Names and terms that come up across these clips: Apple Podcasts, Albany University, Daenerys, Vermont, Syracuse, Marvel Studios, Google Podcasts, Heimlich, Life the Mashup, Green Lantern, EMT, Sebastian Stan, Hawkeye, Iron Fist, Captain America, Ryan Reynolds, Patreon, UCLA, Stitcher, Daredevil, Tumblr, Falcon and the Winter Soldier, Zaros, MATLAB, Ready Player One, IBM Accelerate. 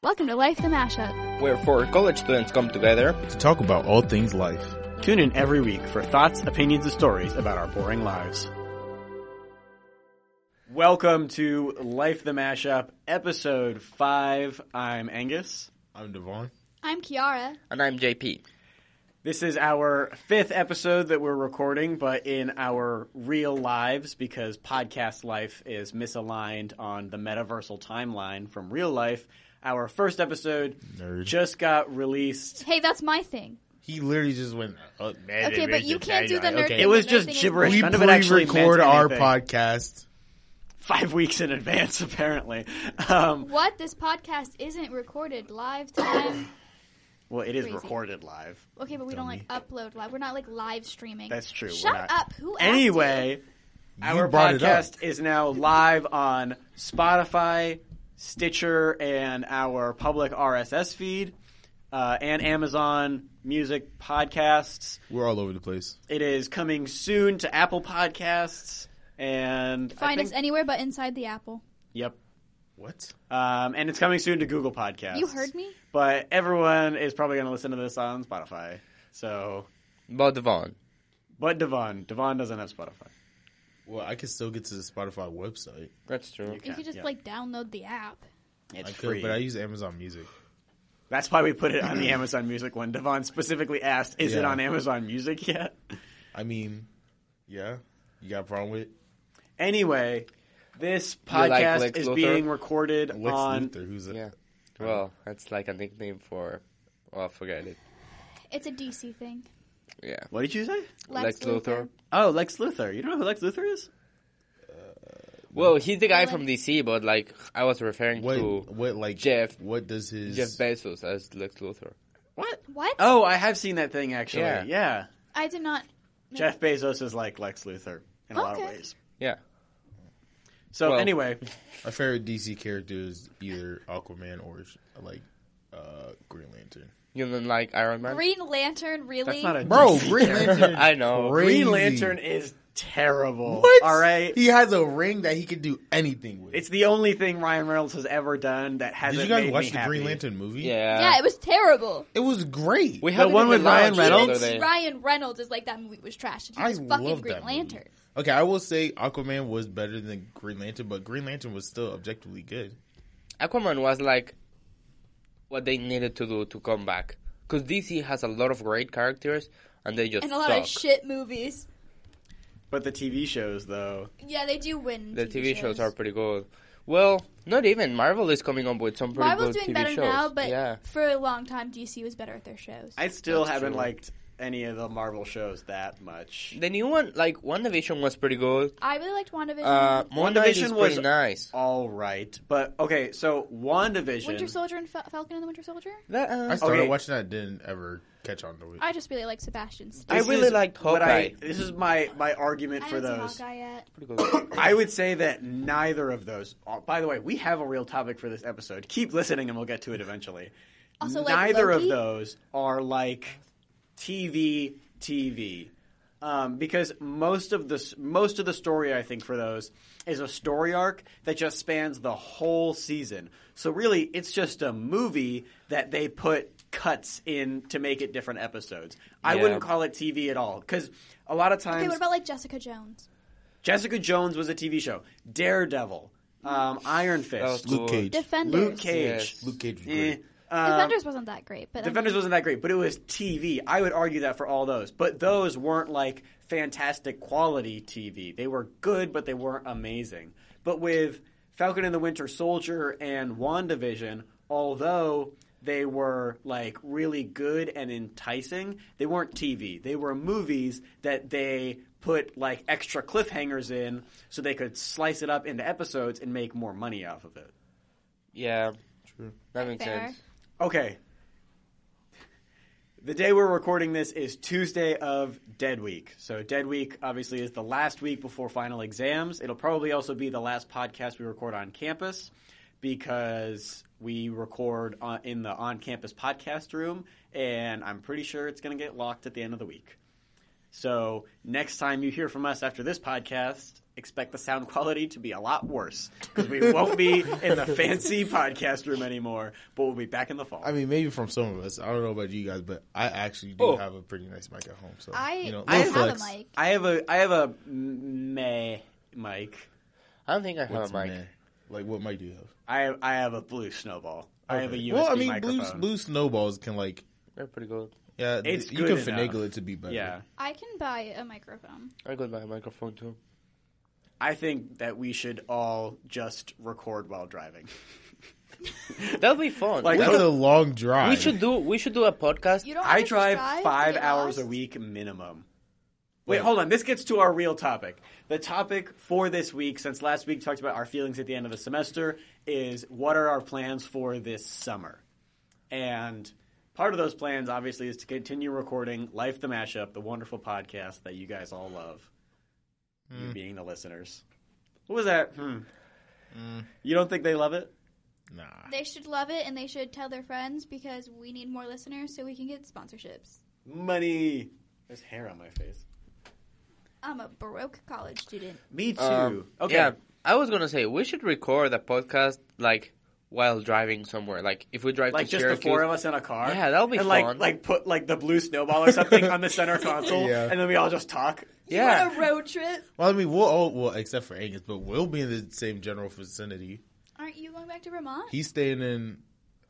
Welcome to Life the Mashup, where four college students come together to talk about all things life. Tune in every week for thoughts, opinions, and stories about our boring lives. Welcome to Life the Mashup, episode 5. I'm Angus. I'm Devon. I'm Kiara. And I'm JP. This is our 5th episode that we're recording, but in our real lives, because podcast life is misaligned on the metaversal timeline from real life. Our first episode just got released. Hey, that's my thing. He literally just went, oh, man. Okay, but you can't do the nerd thing. It was just gibberish. We pre-record our podcast 5 weeks in advance, apparently. What? This podcast isn't recorded live time? Well, it is recorded live. Okay, but we don't, like, upload live. We're not, like, live streaming. That's true. Shut up. Who asked you? Anyway, our podcast is now live on Spotify, Stitcher, and our public RSS feed, and Amazon Music podcasts. We're all over the place. It is coming soon to Apple Podcasts, and us anywhere but inside the Apple. Yep. What? And it's coming soon to Google Podcasts. You heard me? But everyone is probably going to listen to this on Spotify. So, But Devon. Devon doesn't have Spotify. Well, I can still get to the Spotify website. That's true. You can just, like, download the app. It's free. But I use Amazon Music. That's why we put it on the Amazon Music one. Devon specifically asked, is it on Amazon Music yet? I mean, yeah. You got a problem with it? Anyway, this podcast is being recorded on... Lex Luthor, who's it? Yeah. Well, that's like a nickname for... Oh, forget it. It's a DC thing. Yeah. What did you say? Lex Luthor. Oh, Lex Luthor. You don't know who Lex Luthor is? Well, he's the guy from DC, but like I was referring to Jeff. What does his Jeff Bezos as Lex Luthor? What? Oh, I have seen that thing actually. Yeah. I did not. Jeff Bezos is like Lex Luthor in a lot of ways. Yeah. So anyway, my favorite DC character is either Aquaman or like Green Lantern. You mean like Iron Man? Green Lantern, really? That's not a Green Lantern. I know. Crazy. Green Lantern is terrible. What? All right. He has a ring that he can do anything with. It's the only thing Ryan Reynolds has ever done that hasn't made me happy. Did you guys watch the Green Lantern movie? Yeah. Yeah, it was terrible. It was great. The one with Ryan Reynolds? Ryan Reynolds is like, that movie was trash. I love Green Lantern. Movie. Okay, I will say Aquaman was better than Green Lantern, but Green Lantern was still objectively good. Aquaman was like... what they needed to do to come back. Because DC has a lot of great characters, and they just lot of shit movies. But the TV shows, though. Yeah, they do win. The TV shows are pretty good. Well, not even. Marvel is coming up with some pretty good TV shows. Marvel's doing better now, but for a long time, DC was better at their shows. I still haven't liked any of the Marvel shows that much. The new one, like, WandaVision was pretty good. I really liked WandaVision. WandaVision was pretty nice. All right. But, okay, so WandaVision... Winter Soldier and Falcon and the Winter Soldier? I started watching that, didn't ever catch on to it. I just really liked Sebastian Stan. I really liked Hawkeye. This is my argument for those. I haven't seen Hawkeye yet. I would say that neither of those... by the way, we have a real topic for this episode. Keep listening and we'll get to it eventually. Also, neither of those are like... TV, because most of the story, I think, for those is a story arc that just spans the whole season. So really, it's just a movie that they put cuts in to make it different episodes. Yeah. I wouldn't call it TV at all, because a lot of times... Okay, what about like Jessica Jones? Jessica Jones was a TV show. Daredevil, Iron Fist, Luke Cage, Defenders. Luke Cage was great. Defenders wasn't that great. But it was TV. I would argue that for all those. But those weren't like fantastic quality TV. They were good, but they weren't amazing. But with Falcon and the Winter Soldier and WandaVision, although they were like really good and enticing, they weren't TV. They were movies that they put like extra cliffhangers in so they could slice it up into episodes and make more money off of it. Yeah, true. That makes sense. Okay, the day we're recording this is Tuesday of Dead Week. So Dead Week obviously is the last week before final exams. It'll probably also be the last podcast we record on campus, because we record in the on-campus podcast room, and I'm pretty sure it's going to get locked at the end of the week. So next time you hear from us after this podcast, expect the sound quality to be a lot worse because we won't be in the fancy podcast room anymore, but we'll be back in the fall. I mean, maybe from some of us. I don't know about you guys, but I actually do have a pretty nice mic at home. So I have a mic. I have a meh mic. I don't think I have a mic. Meh? Like, what mic do you have? I have a blue snowball. Okay. I have a USB microphone. Blue snowballs can, like, they're pretty good. Yeah, it's you good can enough. Finagle it to be better. Yeah. I can buy a microphone. I could buy a microphone too. I think that we should all just record while driving. That'll be fun. Like, that was a long drive. We should do a podcast. I drive 5 hours a week minimum. Wait, hold on. This gets to our real topic. The topic for this week, since last week talked about our feelings at the end of the semester, is what are our plans for this summer? And part of those plans, obviously, is to continue recording Life the Mashup, the wonderful podcast that you guys all love, you being the listeners. What was that? You don't think they love it? Nah. They should love it, and they should tell their friends because we need more listeners so we can get sponsorships. Money. There's hair on my face. I'm a Baroque college student. Me too. Okay. Yeah, I was going to say, we should record a podcast, like, while driving somewhere. Like, if we drive to Syracuse. Like, just the four of us in a car? Yeah, that'll be fun. And, like, put, like, the blue snowball or something on the center console, and then we all just talk. Yeah. What a road trip. Well, I mean, we'll all, well, except for Angus, but we'll be in the same general vicinity. Aren't you going back to Vermont? He's staying in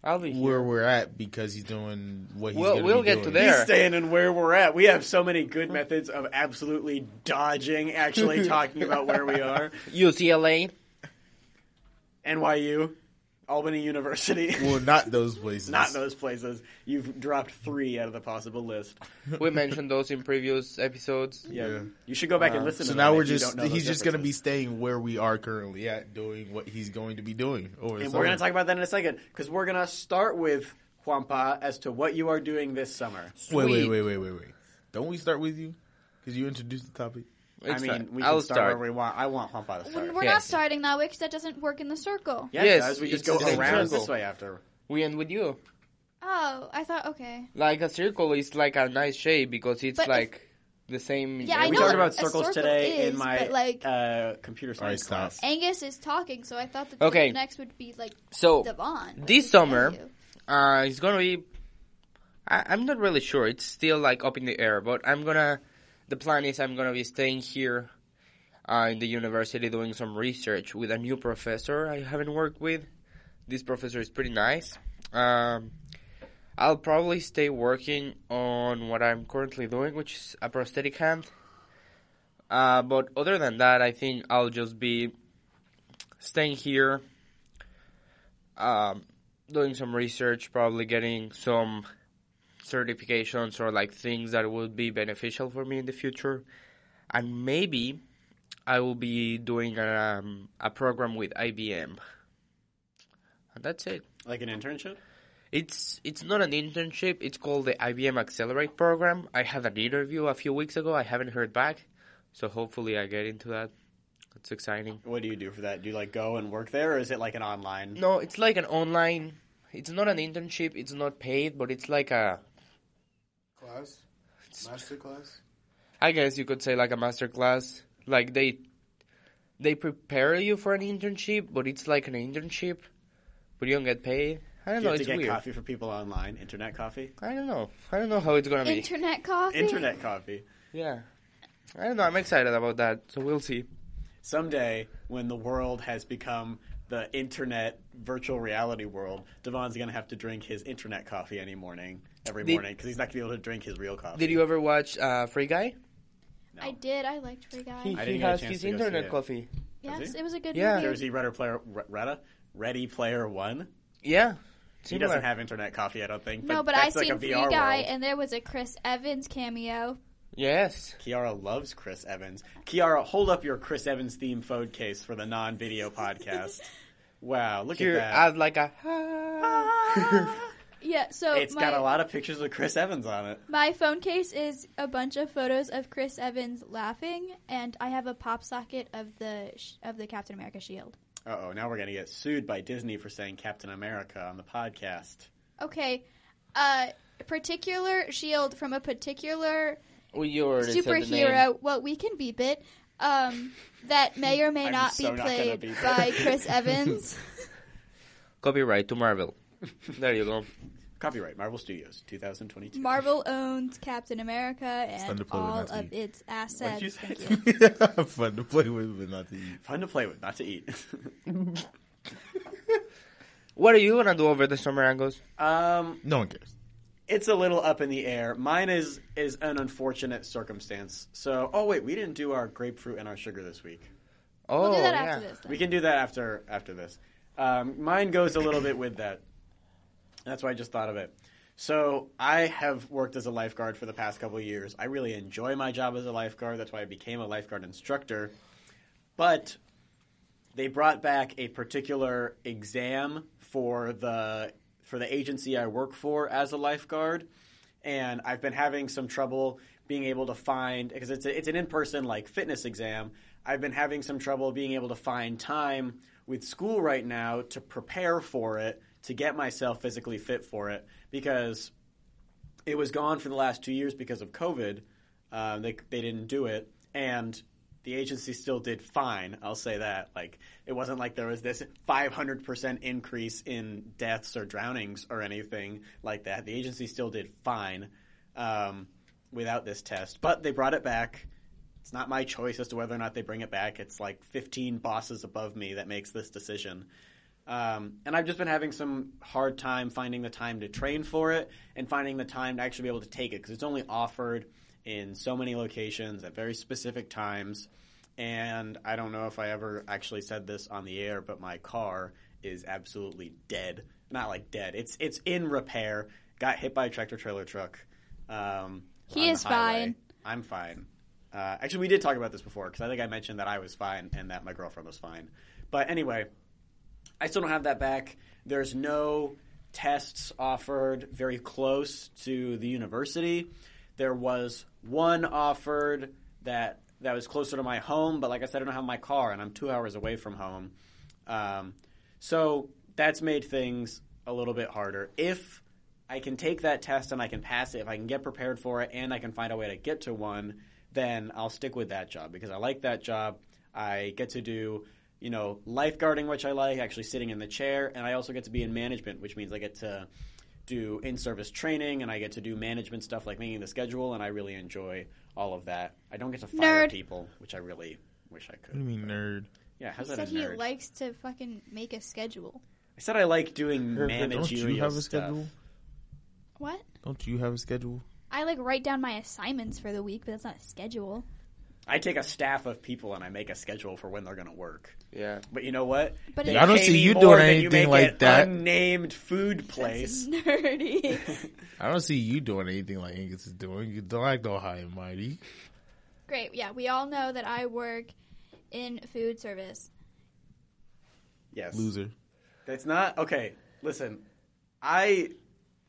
where we're at because he's doing what he's doing. We'll get to there. He's staying in where we're at. We have so many good methods of absolutely dodging actually talking about where we are. UCLA. NYU. Albany University. Well, not those places. Not those places. You've dropped 3 out of the possible list. We mentioned those in previous episodes. Yeah. You should go back and listen to them. So now we're just – he's just going to be staying where we are currently at, doing what he's going to be doing over the summer. We're going to talk about that in a second because we're going to start with Quampa as to what you are doing this summer. Wait. Don't we start with you because you introduced the topic? It's I mean, we can start where we want. I want Quampa to start. We're not starting that way because that doesn't work in the circle. Yeah, yes, guys, we just go around this way after. We end with you. Oh, I thought, okay. Like a circle is like a nice shape because it's but like the same. Yeah, I know we talked about circles today in my computer science class. Angus is talking, so I thought that the next would be like Devon. This summer, it's going to be, I'm not really sure. It's still like up in the air, but the plan is I'm going to be staying here in the university doing some research with a new professor I haven't worked with. This professor is pretty nice. I'll probably stay working on what I'm currently doing, which is a prosthetic hand. But other than that, I think I'll just be staying here, doing some research, probably getting some certifications or like things that would be beneficial for me in the future, and maybe I will be doing a program with IBM, and that's it. Like an internship? It's not an internship. It's called the IBM Accelerate program. I had an interview a few weeks ago. I haven't heard back, so hopefully I get into that. It's exciting. What do you do for that? Do you like go and work there, or is it like an online? No, it's like an online. It's not an internship. It's not paid, but it's like a class? Master class? I guess you could say like a master class. Like they prepare you for an internship, but it's like an internship, but you don't get paid. I don't know. It's weird. You have to get coffee for people online? Internet coffee? I don't know. I don't know how it's going to be. Internet coffee? Internet coffee. Yeah. I don't know. I'm excited about that, so we'll see. Someday, when the world has become the internet virtual reality world, Devon's going to have to drink his internet coffee every morning because he's not going to be able to drink his real coffee. Did you ever watch Free Guy? No. I did. I liked Free Guy. He has his internet coffee. Yes, it was a good movie. Or is he Ready Player One? Yeah. He doesn't have internet coffee, I don't think. No, but I seen Free Guy and there was a Chris Evans cameo. Yes. Kiara loves Chris Evans. Kiara, hold up your Chris Evans themed phone case for the non-video podcast. Wow, look at that. I was like a Yeah, so it's got a lot of pictures of Chris Evans on it. My phone case is a bunch of photos of Chris Evans laughing, and I have a pop socket of the Captain America shield. Uh-oh, now we're going to get sued by Disney for saying Captain America on the podcast. Okay. Particular shield from a particular Well, you already said the name. Superhero. Well, we can beep it. That may or may not be played by Chris Evans. Copyright to Marvel. There you go. Copyright Marvel Studios 2022. Marvel owns Captain America and all of its assets. What did you say? Fun to play with, but not to eat. Fun to play with, not to eat. What are you going to do over the summer, Angus? No one cares. It's a little up in the air. Mine is an unfortunate circumstance. So, we didn't do our grapefruit and our sugar this week. We'll do that after this. Then. We can do that after this. Mine goes a little bit with that. That's why I just thought of it. So I have worked as a lifeguard for the past couple of years. I really enjoy my job as a lifeguard. That's why I became a lifeguard instructor. But they brought back a particular exam for the agency I work for as a lifeguard, and I've been having some trouble being able to find – because it's an in-person like fitness exam. I've been having some trouble being able to find time with school right now to prepare for it, to get myself physically fit for it, because it was gone for the last 2 years because of COVID. They didn't do it, and the agency still did fine. I'll say that. Like, it wasn't like there was this 500% increase in deaths or drownings or anything like that. The agency still did fine without this test, but they brought it back. It's not my choice as to whether or not they bring it back. It's like 15 bosses above me that makes this decision. And I've just been having some hard time finding the time to train for it and finding the time to actually be able to take it, because it's only offered in so many locations at very specific times. And I don't know if I ever actually said this on the air, but my car is absolutely dead. Not like dead. It's in repair. Got hit by a tractor-trailer truck. He is fine. I'm fine. Actually, we did talk about this before, because I think I mentioned that I was fine and that my girlfriend was fine. But anyway, I still don't have that back. There's no tests offered very close to the university. There was one offered that was closer to my home, but like I said, I don't have my car, and I'm 2 hours away from home. So that's made things a little bit harder. If I can take that test and I can pass it, if I can get prepared for it and I can find a way to get to one, then I'll stick with that job, because I like that job. I get to do lifeguarding, which I like, actually sitting in the chair, and I also get to be in management, which means I get to do in-service training, and I get to do management stuff like making the schedule, and I really enjoy all of that. I don't get to fire people, which I really wish I could. What do you mean, nerd? Yeah, how's that a nerd? He said he likes to fucking make a schedule. I said I like doing managerial stuff. Don't you have a schedule? What? Don't you have a schedule? I like write down my assignments for the week, but that's not a schedule. I take a staff of people and I make a schedule for when they're going to work. Yeah. But you know what? But I don't see you doing anything like that. Unnamed food place. That's nerdy. I don't see you doing anything like Angus is doing. You don't like go high and mighty. Great. Yeah. We all know that I work in food service. Yes. Loser. That's not – okay. Listen, I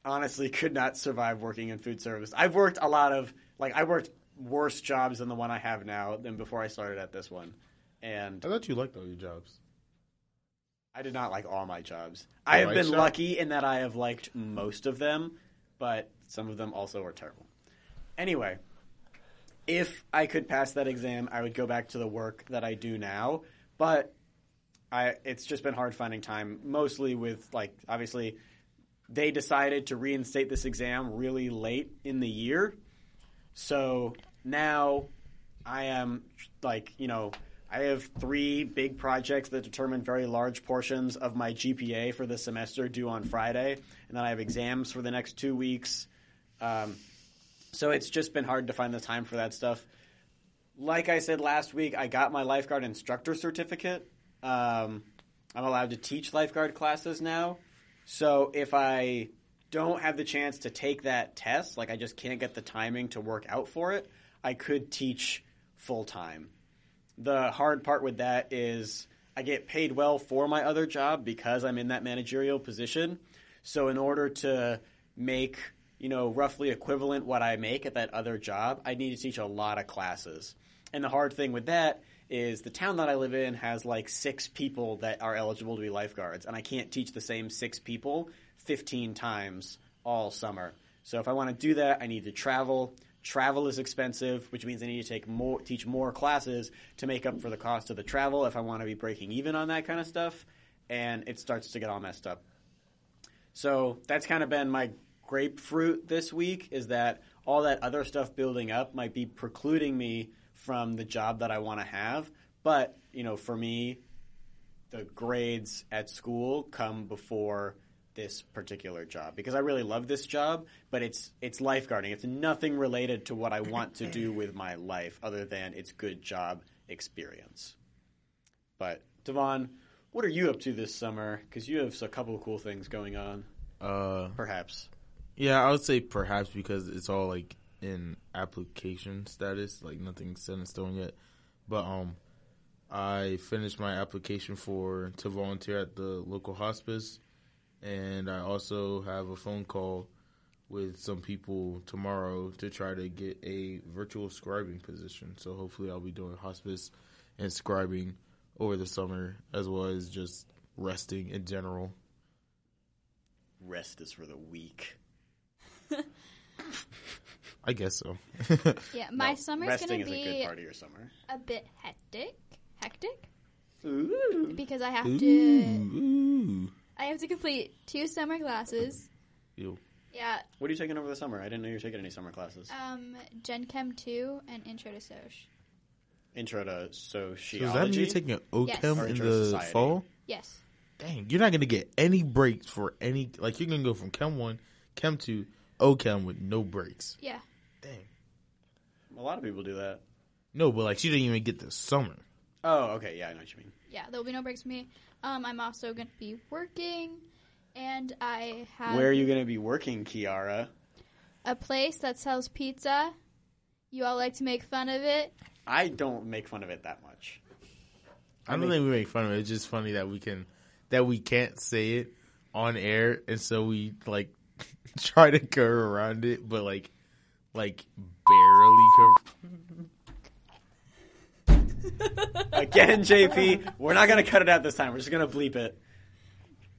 honestly could not survive working in food service. I've worked a lot of – like I worked – worse jobs than the one I have now than before I started at this one. And I thought you liked all your jobs. I did not like all my jobs. I have been lucky in that I have liked most of them, but some of them also were terrible. Anyway, if I could pass that exam, I would go back to the work that I do now, but it's just been hard finding time, mostly with obviously they decided to reinstate this exam really late in the year. So now I am I have 3 big projects that determine very large portions of my GPA for this semester due on Friday. And then I have exams for the next 2 weeks. So it's just been hard to find the time for that stuff. Like I said last week, I got my lifeguard instructor certificate. I'm allowed to teach lifeguard classes now. So if I don't have the chance to take that test, I just can't get the timing to work out for it, I could teach full-time. The hard part with that is I get paid well for my other job because I'm in that managerial position. So in order to make, roughly equivalent what I make at that other job, I need to teach a lot of classes. And the hard thing with that is the town that I live in has 6 people that are eligible to be lifeguards, and I can't teach the same 6 people 15 times all summer. So if I want to do that, I need to travel Travel is expensive, which means I need to teach more classes to make up for the cost of the travel if I want to be breaking even on that kind of stuff. And it starts to get all messed up. So that's kind of been my grapefruit this week, is that all that other stuff building up might be precluding me from the job that I want to have. But, you know, for me, the grades at school come before this particular job, because I really love this job, but it's lifeguarding. It's nothing related to what I want to do with my life other than it's good job experience. But Devon, what are you up to this summer? Because you have a couple of cool things going on. Perhaps. Yeah, I would say perhaps, because it's all like in application status, like nothing's set in stone yet. But I finished my application to volunteer at the local hospice. And I also have a phone call with some people tomorrow to try to get a virtual scribing position. So hopefully I'll be doing hospice and scribing over the summer, as well as just resting in general. Rest is for the weak. I guess so. Yeah, my summer's going to be a good part of your summer. A bit hectic. Hectic? Ooh. Because I have I have to complete 2 summer classes. Ew. Yeah. What are you taking over the summer? I didn't know you were taking any summer classes. Gen Chem 2 and Intro to Soc. Intro to Sociology? So does that mean you're taking an O-Chem in the fall? Yes. Dang, you're not going to get any breaks for any... Like, you're going to go from Chem 1, Chem 2, O-Chem with no breaks. Yeah. Dang. A lot of people do that. No, but, like, she didn't even get the summer. Oh, okay. Yeah, I know what you mean. Yeah, there will be no breaks for me. I'm also going to be working, and I have... Where are you going to be working, Kiara? A place that sells pizza. You all like to make fun of it. I don't make fun of it that much. I don't think we make fun of it. It's just funny that we can't say it on air, and so we, like, try to curve around it, but, like barely curve... Again, JP, we're not going to cut it out this time. We're just going to bleep it.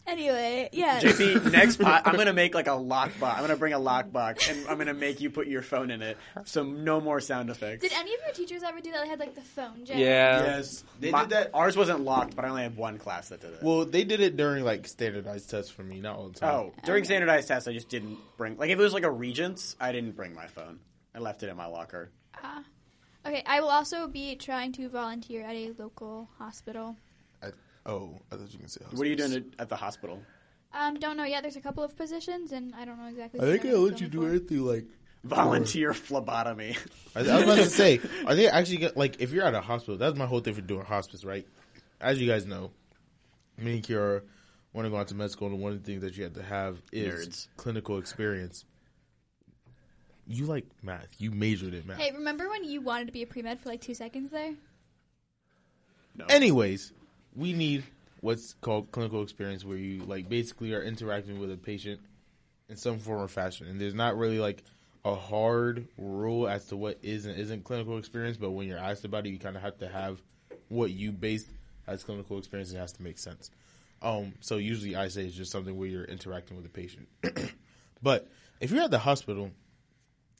Anyway, yeah. JP, next pod, I'm going to make like a lockbox. I'm going to bring a lockbox, and I'm going to make you put your phone in it. So no more sound effects. Did any of your teachers ever do that? They had like the phone jack? Yeah. Yes. They did that. Ours wasn't locked, but I only had one class that did it. Well, they did it during like standardized tests for me, not all the time. Oh, during standardized tests, I just didn't bring. Like if it was like a Regents, I didn't bring my phone. I left it in my locker. Okay, I will also be trying to volunteer at a local hospital. I thought you were going to say hospital. What are you doing at the hospital? Don't know yet. There's a couple of positions, and I don't know exactly. Are they going to let you do anything like volunteer phlebotomy? I was about to say, are they actually gonna, like, if you're at a hospital? That's my whole thing for doing hospice, right? As you guys know, me and Kiara want to go out to med school, and one of the things that you have to have is clinical experience. You like math. You majored in math. Hey, remember when you wanted to be a pre-med for like 2 seconds there? No. Anyways, we need what's called clinical experience, where you like basically are interacting with a patient in some form or fashion. And there's not really like a hard rule as to what is and isn't clinical experience. But when you're asked about it, you kind of have to have what you based as clinical experience. It has to make sense. So usually I say it's just something where you're interacting with a patient. But if you're at the hospital...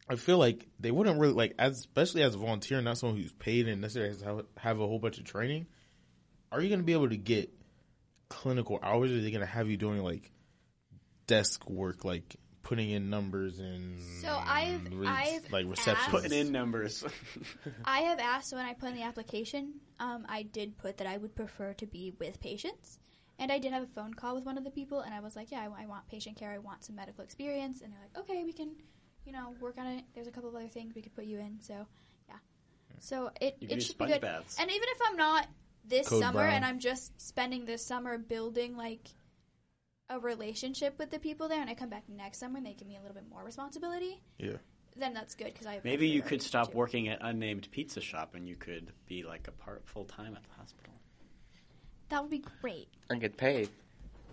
I feel like they wouldn't really, like, especially as a volunteer, not someone who's paid and necessarily has to have a whole bunch of training. Are you going to be able to get clinical hours? Are they going to have you doing, like, desk work, like putting in numbers and receptions? Putting in numbers. I have asked when I put in the application, I did put that I would prefer to be with patients. And I did have a phone call with one of the people, and I was like, yeah, I want patient care. I want some medical experience. And they're like, okay, we can... You know, work on it. There's a couple of other things we could put you in. So, yeah. So it should be good. Baths. And even if I'm not this Code summer Brown. And I'm just spending this summer building, like, a relationship with the people there, and I come back next summer and they give me a little bit more responsibility, yeah, then that's good. Cause maybe you could stop working at unnamed pizza shop and you could be, like, a full-time at the hospital. That would be great. And get paid.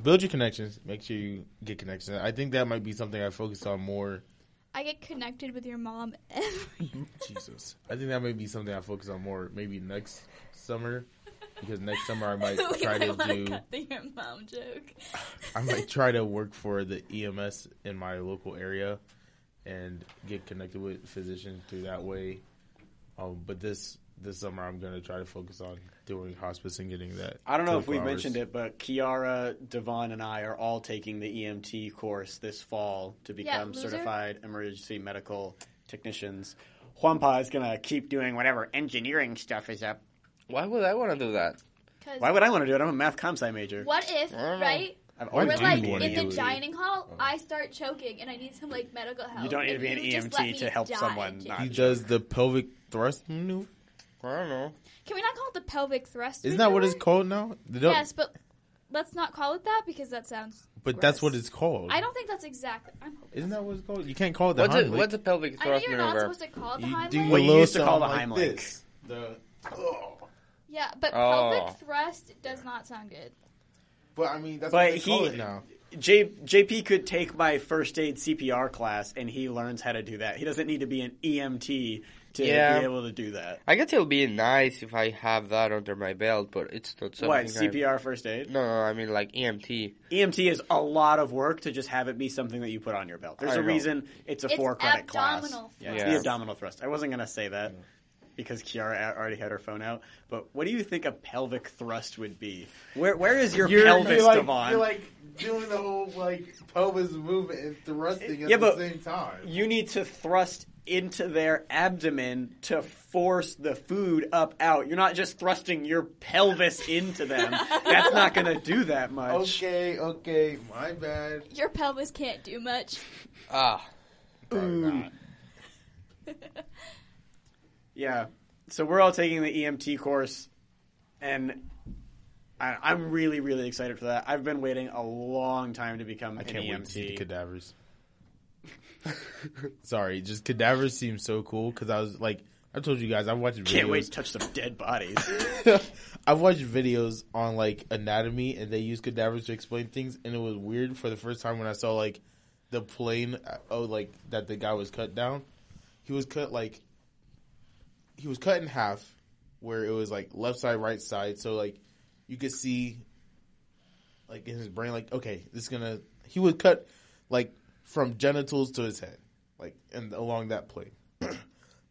Build your connections. Make sure you get connections. I think that might be something I focus on more. I get connected with your mom every Jesus. I think that may be something I focus on more maybe next summer, because next summer I might try to do cut the your mom joke. I might try to work for the EMS in my local area and get connected with physicians through that way. But this summer, I'm going to try to focus on doing hospice and getting that. I don't know if we mentioned it, but Kiara, Devon, and I are all taking the EMT course this fall to become certified emergency medical technicians. Juanpa is going to keep doing whatever engineering stuff is up. Why would I want to do that? Why would I want to do it? I'm a math comp sci major. What if, right? We're like in the dining hall, I start choking and I need some like medical help. You don't need to be an EMT to help someone. He does the pelvic thrust maneuver. I don't know. Can we not call it the pelvic thrust maneuver? Isn't that what it's called now? Yes, but let's not call it that because that sounds gross. That's what it's called. I don't think that's exactly. Isn't that what it's called? You can't call it the Heimlich. What's a pelvic thrust maneuver? I know you're not supposed to call it the Heimlich. Well, you used to call the Heimlich. Yeah, but pelvic thrust does not sound good. But, I mean, that's what they call it now. JP could take my first aid CPR class, and he learns how to do that. He doesn't need to be an EMT to be able to do that. I guess it would be nice if I have that under my belt, but it's not something. What, CPR first aid? No, I mean, like, EMT. EMT is a lot of work to just have it be something that you put on your belt. There's a reason it's a 4-credit class. Yeah, it's the abdominal thrust. I wasn't going to say that. Because Kiara already had her phone out. But what do you think a pelvic thrust would be? Where is your pelvis, like, Devon? You're, like, doing the whole, like, pelvis movement and thrusting at the same time. You need to thrust into their abdomen to force the food up out. You're not just thrusting your pelvis into them. That's not going to do that much. Okay, my bad. Your pelvis can't do much. Probably not. Yeah, so we're all taking the EMT course, and I'm really, really excited for that. I've been waiting a long time to become an EMT. I can't wait to see the cadavers. Sorry, just cadavers seem so cool because I was like, I told you guys, I've watched videos. Can't wait to touch some dead bodies. I've watched videos on, like, anatomy, and they use cadavers to explain things, and it was weird for the first time when I saw, like, the plane, like, that the guy was cut down. He was cut, like... He was cut in half where it was, like, left side, right side. So, like, you could see, like, in his brain, like, okay, this is going to – he was cut, like, from genitals to his head, like, and along that plane.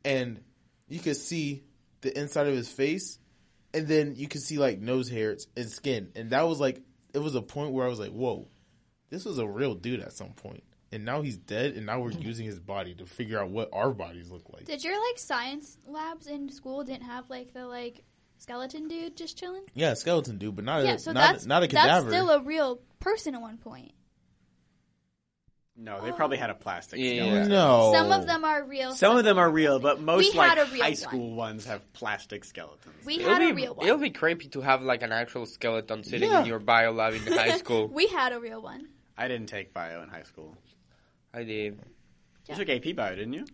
And you could see the inside of his face, and then you could see, like, nose hairs and skin. And that was, like – it was a point where I was like, whoa, this was a real dude at some point. And now he's dead, and now we're using his body to figure out what our bodies look like. Did your, like, science labs in school didn't have, like, the, like, skeleton dude just chilling? Yeah, skeleton dude, but not a cadaver. That's still a real person at one point. No, they probably had a plastic skeleton. No. Some of them are real. Some of them are real, but most, like, high school ones have plastic skeletons. We had a real one. It would be creepy to have, like, an actual skeleton sitting in your bio lab in high school. We had a real one. I didn't take bio in high school. I did. Yeah. You took AP bio, didn't you?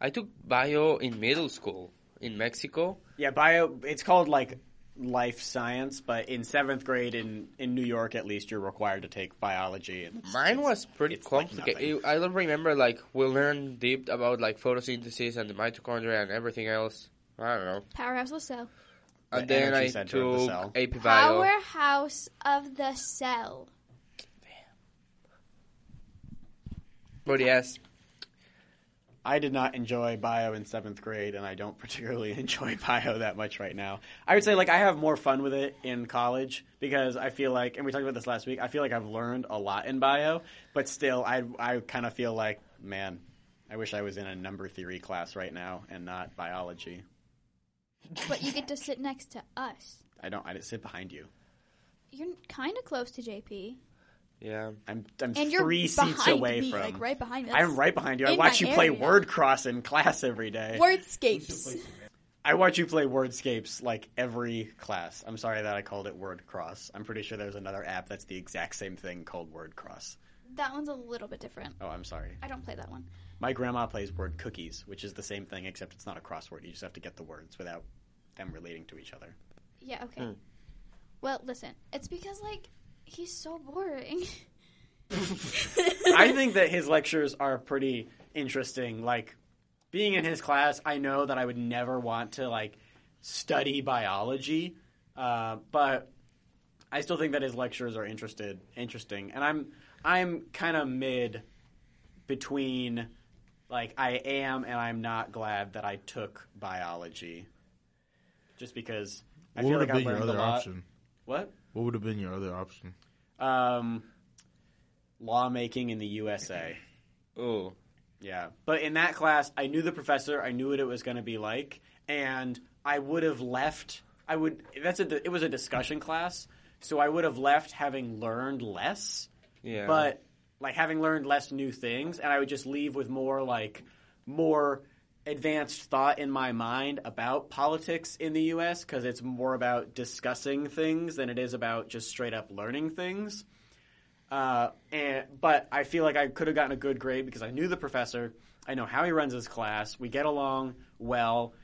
I took bio in middle school in Mexico. Yeah, bio, it's called, like, life science, but in 7th grade in New York, at least, you're required to take biology. And mine was pretty complicated. Like, I don't remember, like, we learned deep about, like, photosynthesis and the mitochondria and everything else. I don't know. Powerhouse of the cell. And the then I took AP bio. Powerhouse of the cell. But yes, I did not enjoy bio in 7th grade, and I don't particularly enjoy bio that much right now. I would say, like, I have more fun with it in college because I feel like – and we talked about this last week. I feel like I've learned a lot in bio, but still I kind of feel like, man, I wish I was in a number theory class right now and not biology. But you get to sit next to us. I just sit behind you. You're kind of close to JP. Yeah, I'm 3 seats away from. Like, right behind me. I'm right behind you. I watch you play word cross in class every day. Wordscapes. I watch you play Wordscapes, like, every class. I'm sorry that I called it word cross. I'm pretty sure there's another app that's the exact same thing called word cross. That one's a little bit different. Oh, I'm sorry. I don't play that one. My grandma plays word cookies, which is the same thing except it's not a crossword. You just have to get the words without them relating to each other. Yeah. Okay. Well, listen. It's because, like. He's so boring. I think that his lectures are pretty interesting. Like, being in his class, I know that I would never want to, like, study biology. But I still think that his lectures are interesting. And I'm kind of mid between Like, I am and I'm not glad that I took biology. Just because I feel like I learned a lot. What would have been your other option? Lawmaking in the USA. Oh. Yeah. But in that class, I knew the professor. I knew what it was going to be like. And I would have left. It was a discussion class. So I would have left having learned less. Yeah. But... like, having learned less new things, and I would just leave with more advanced thought in my mind about politics in the U.S. because it's more about discussing things than it is about just straight-up learning things. But I feel like I could have gotten a good grade because I knew the professor. I know how he runs his class. We get along well.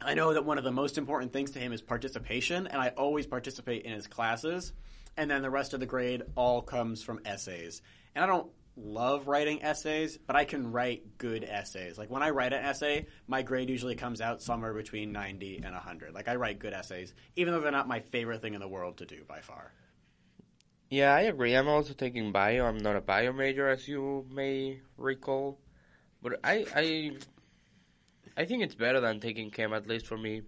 I know that one of the most important things to him is participation, and I always participate in his classes. And then the rest of the grade all comes from essays. And I don't love writing essays, but I can write good essays. Like, when I write an essay, my grade usually comes out somewhere between 90 and 100. Like, I write good essays, even though they're not my favorite thing in the world to do by far. Yeah, I agree. I'm also taking bio. I'm not a bio major, as you may recall. But I think it's better than taking chem, at least for me.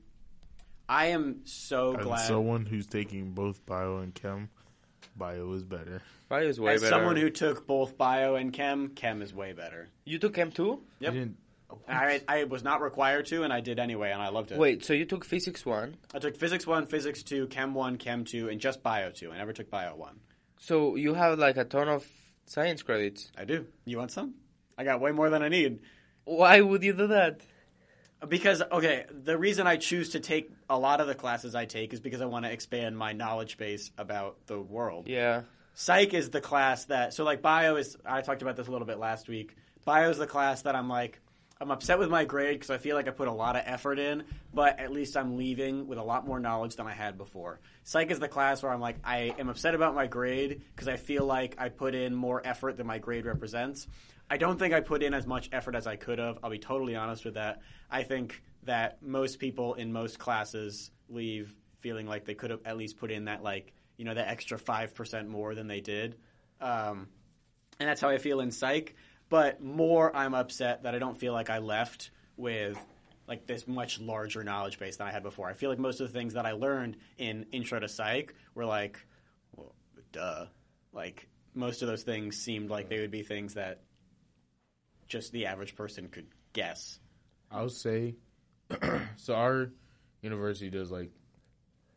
I am so glad. As someone who's taking both bio and chem, bio is better. Bio is way better. As someone who took both bio and chem, chem is way better. You took chem too? Yep. I was not required to, and I did anyway, and I loved it. Wait, so you took physics 1? I took physics 1, physics 2, chem 1, chem 2, and just bio 2. I never took bio 1. So you have like a ton of science credits. I do. You want some? I got way more than I need. Why would you do that? Because, okay, the reason I choose to take a lot of the classes I take is because I want to expand my knowledge base about the world. Yeah. Psych is the class that – so, like, bio is – I talked about this a little bit last week. Bio is the class that I'm, like – I'm upset with my grade because I feel like I put a lot of effort in, but at least I'm leaving with a lot more knowledge than I had before. Psych is the class where I'm, like, I am upset about my grade because I feel like I put in more effort than my grade represents. I don't think I put in as much effort as I could have. I'll be totally honest with that. I think that most people in most classes leave feeling like they could have at least put in that, like, you know, that extra 5% more than they did. And that's how I feel in psych. But more I'm upset that I don't feel like I left with, like, this much larger knowledge base than I had before. I feel like most of the things that I learned in Intro to Psych were like, well, duh. Like, most of those things seemed like they would be things that just the average person could guess. I'll say, so our university does, like,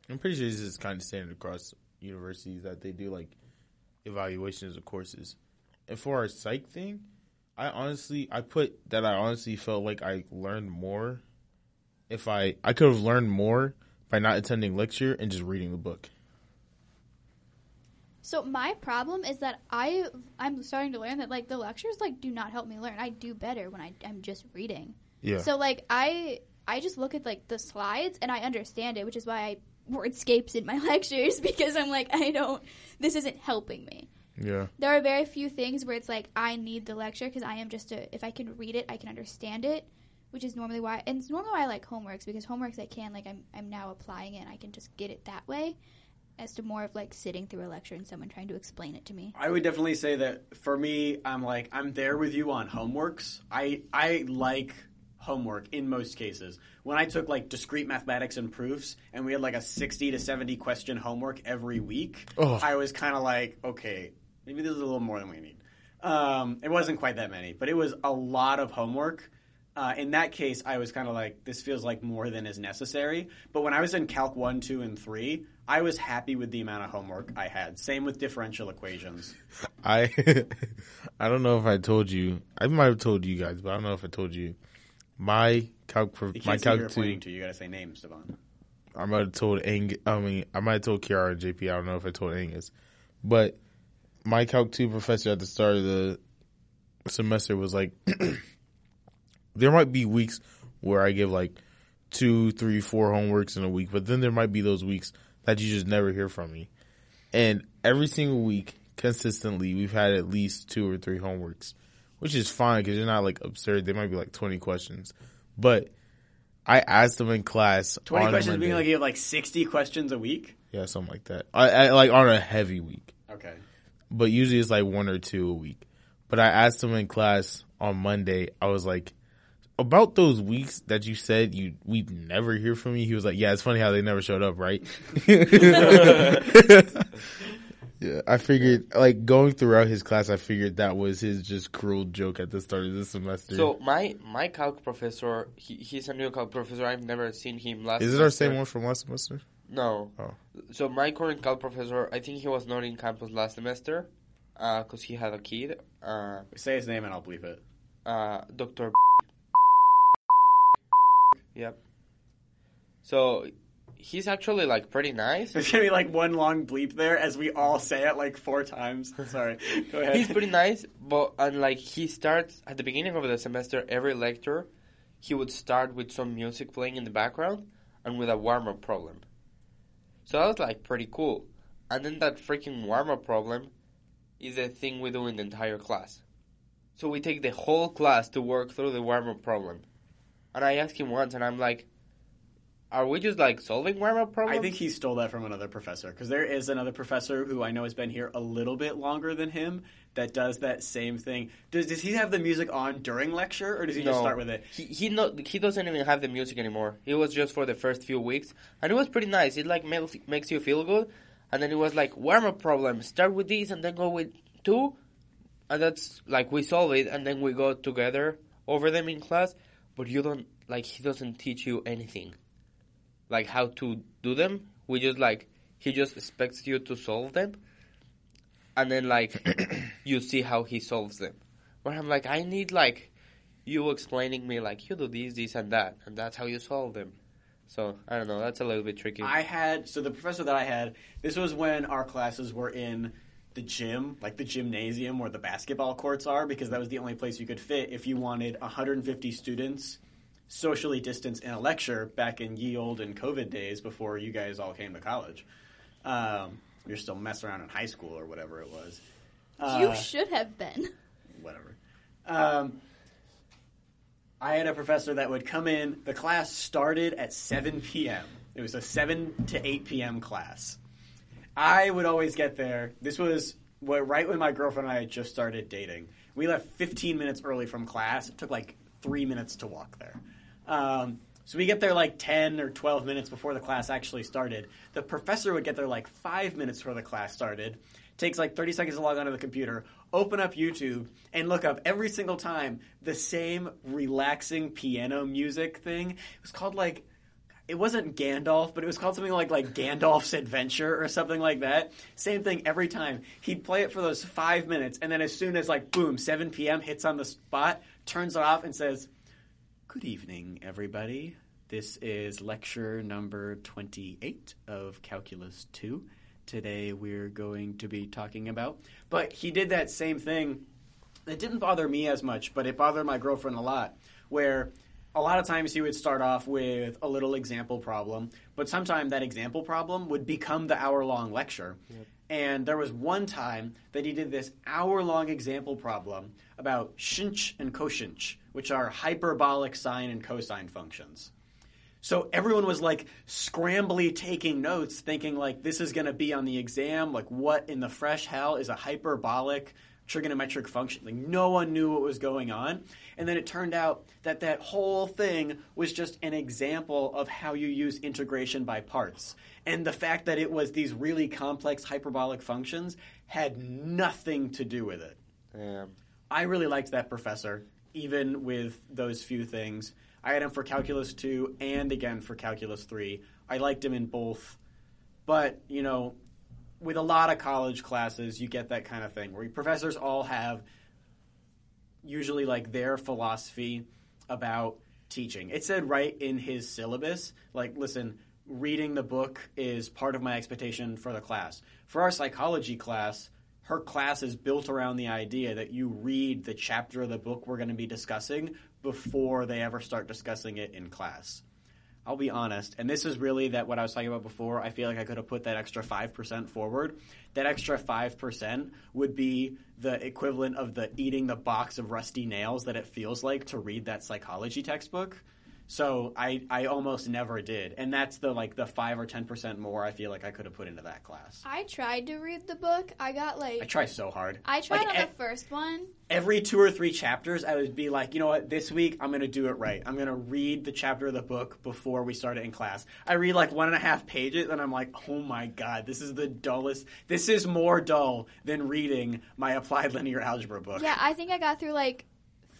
I'm pretty sure this is kind of standard across universities that they do, like, evaluations of courses. And for our psych thing, I honestly felt like I learned more. If I could have learned more by not attending lecture and just reading the book. So my problem is that I'm starting to learn that, like, the lectures, like, do not help me learn. I do better when I'm just reading. Yeah. So, like, I just look at, like, the slides and I understand it, which is why I wordscapes in my lectures because I'm like, this isn't helping me. Yeah. There are very few things where it's like I need the lecture because I am just if I can read it, I can understand it, which is normally why, and it's normally why I like homeworks because homeworks I can, like, I'm now applying it and I can just get it that way. As to more of, like, sitting through a lecture and someone trying to explain it to me. I would definitely say that for me, I'm like, I'm there with you on homeworks. I like homework in most cases. When I took, like, discrete mathematics and proofs and we had, like, a 60 to 70 question homework every week, I was kind of like, okay, maybe this is a little more than we need. It wasn't quite that many, but it was a lot of homework. In that case, I was kind of like, this feels like more than is necessary. But when I was in Calc 1, 2, and 3, I was happy with the amount of homework I had. Same with differential equations. I don't know if I told you. I might have told you guys, but I don't know if I told you. My Calc 2. You got to say names, Devon. I might have told Kiara and JP. I don't know if I told Angus. But my Calc 2 professor at the start of the semester was like – there might be weeks where I give, like, 2, 3, 4 homeworks in a week. But then there might be those weeks that you just never hear from me. And every single week, consistently, we've had at least 2 or 3 homeworks, which is fine because they're not, like, absurd. They might be, like, 20 questions. But I asked them in class. 20 questions being like you have, like, 60 questions a week? Yeah, something like that. I like, on a heavy week. Okay. But usually it's, like, 1 or 2 a week. But I asked them in class on Monday, I was like, about those weeks that you said we'd never hear from you. He was like, yeah, it's funny how they never showed up, right? Yeah, I figured, like, going throughout his class, I figured that was his just cruel joke at the start of the semester. So my calc professor, he's a new calc professor. I've never seen him last semester. Is it our same one from last semester? No. Oh. So my current calc professor, I think he was not in campus last semester because he had a kid. Say his name and I'll bleep it. Dr. Yep. So he's actually, like, pretty nice. There's going to be, like, one long bleep there as we all say it, like, 4 times. Sorry. Go ahead. He's pretty nice, but, and, like, he starts at the beginning of the semester, every lecture, he would start with some music playing in the background and with a warm-up problem. So that was, like, pretty cool. And then that freaking warm-up problem is a thing we do in the entire class. So we take the whole class to work through the warm-up problem. And I asked him once, and I'm like, are we just, like, solving warm-up problems? I think he stole that from another professor, because there is another professor who I know has been here a little bit longer than him that does that same thing. Does he have the music on during lecture, or does he just start with it? He doesn't even have the music anymore. It was just for the first few weeks, and it was pretty nice. It, like, makes you feel good, and then it was, like, warm-up problems. Start with these, and then go with 2, and that's, like, we solve it, and then we go together over them in class, but you don't, like, he doesn't teach you anything. Like, how to do them. We just, like, he just expects you to solve them. And then, like, you see how he solves them. But I'm like, I need, like, you explaining me, like, you do this, and that. And that's how you solve them. So, I don't know. That's a little bit tricky. So the professor that I had, this was when our classes were in the gym, like the gymnasium where the basketball courts are, because that was the only place you could fit if you wanted 150 students socially distanced in a lecture back in ye olden COVID days before you guys all came to college. You're still messing around in high school or whatever it was. You should have been. Whatever. I had a professor that would come in. The class started at 7 p.m. It was a 7 to 8 p.m. class. I would always get there. This was right when my girlfriend and I had just started dating. We left 15 minutes early from class. It took, like, 3 minutes to walk there. So we get there like 10 or 12 minutes before the class actually started. The professor would get there like 5 minutes before the class started, takes like 30 seconds to log onto the computer, open up YouTube, and look up every single time the same relaxing piano music thing. It was called like, it wasn't Gandalf, but it was called something like Gandalf's Adventure or something like that. Same thing every time. He'd play it for those 5 minutes, and then as soon as like, boom, 7 p.m. hits on the spot, turns it off and says, good evening, everybody. This is lecture number 28 of Calculus 2. Today we're going to be talking about. But he did that same thing. It didn't bother me as much, but it bothered my girlfriend a lot, where a lot of times he would start off with a little example problem, but sometime that example problem would become the hour-long lecture. Yep. And there was one time that he did this hour-long example problem about shinch and coshinch, which are hyperbolic sine and cosine functions. So everyone was, like, scrambly taking notes, thinking, like, this is going to be on the exam. Like, what in the fresh hell is a hyperbolic trigonometric function? Like, no one knew what was going on. And then it turned out that that whole thing was just an example of how you use integration by parts. And the fact that it was these really complex hyperbolic functions had nothing to do with it. Damn. I really liked that professor, even with those few things. I had him for Calculus 2 and again for Calculus 3. I liked him in both. But, you know, with a lot of college classes, you get that kind of thing where professors all have usually like their philosophy about teaching. It said right in his syllabus, like, listen, reading the book is part of my expectation for the class. For our psychology class, her class is built around the idea that you read the chapter of the book we're going to be discussing before they ever start discussing it in class. I'll be honest, and this is really that what I was talking about before. I feel like I could have put that extra 5% forward. That extra 5% would be the equivalent of the eating the box of rusty nails that it feels like to read that psychology textbook. So I almost never did. And that's the 5 or 10% more I feel like I could have put into that class. I tried to read the book. I got I try so hard. I tried on the first one. Every 2 or 3 chapters I would be like, you know what, this week I'm going to do it right. I'm going to read the chapter of the book before we start it in class. I read 1.5 pages and I'm like, oh my God, this is the dullest. This is more dull than reading my applied linear algebra book. Yeah, I think I got through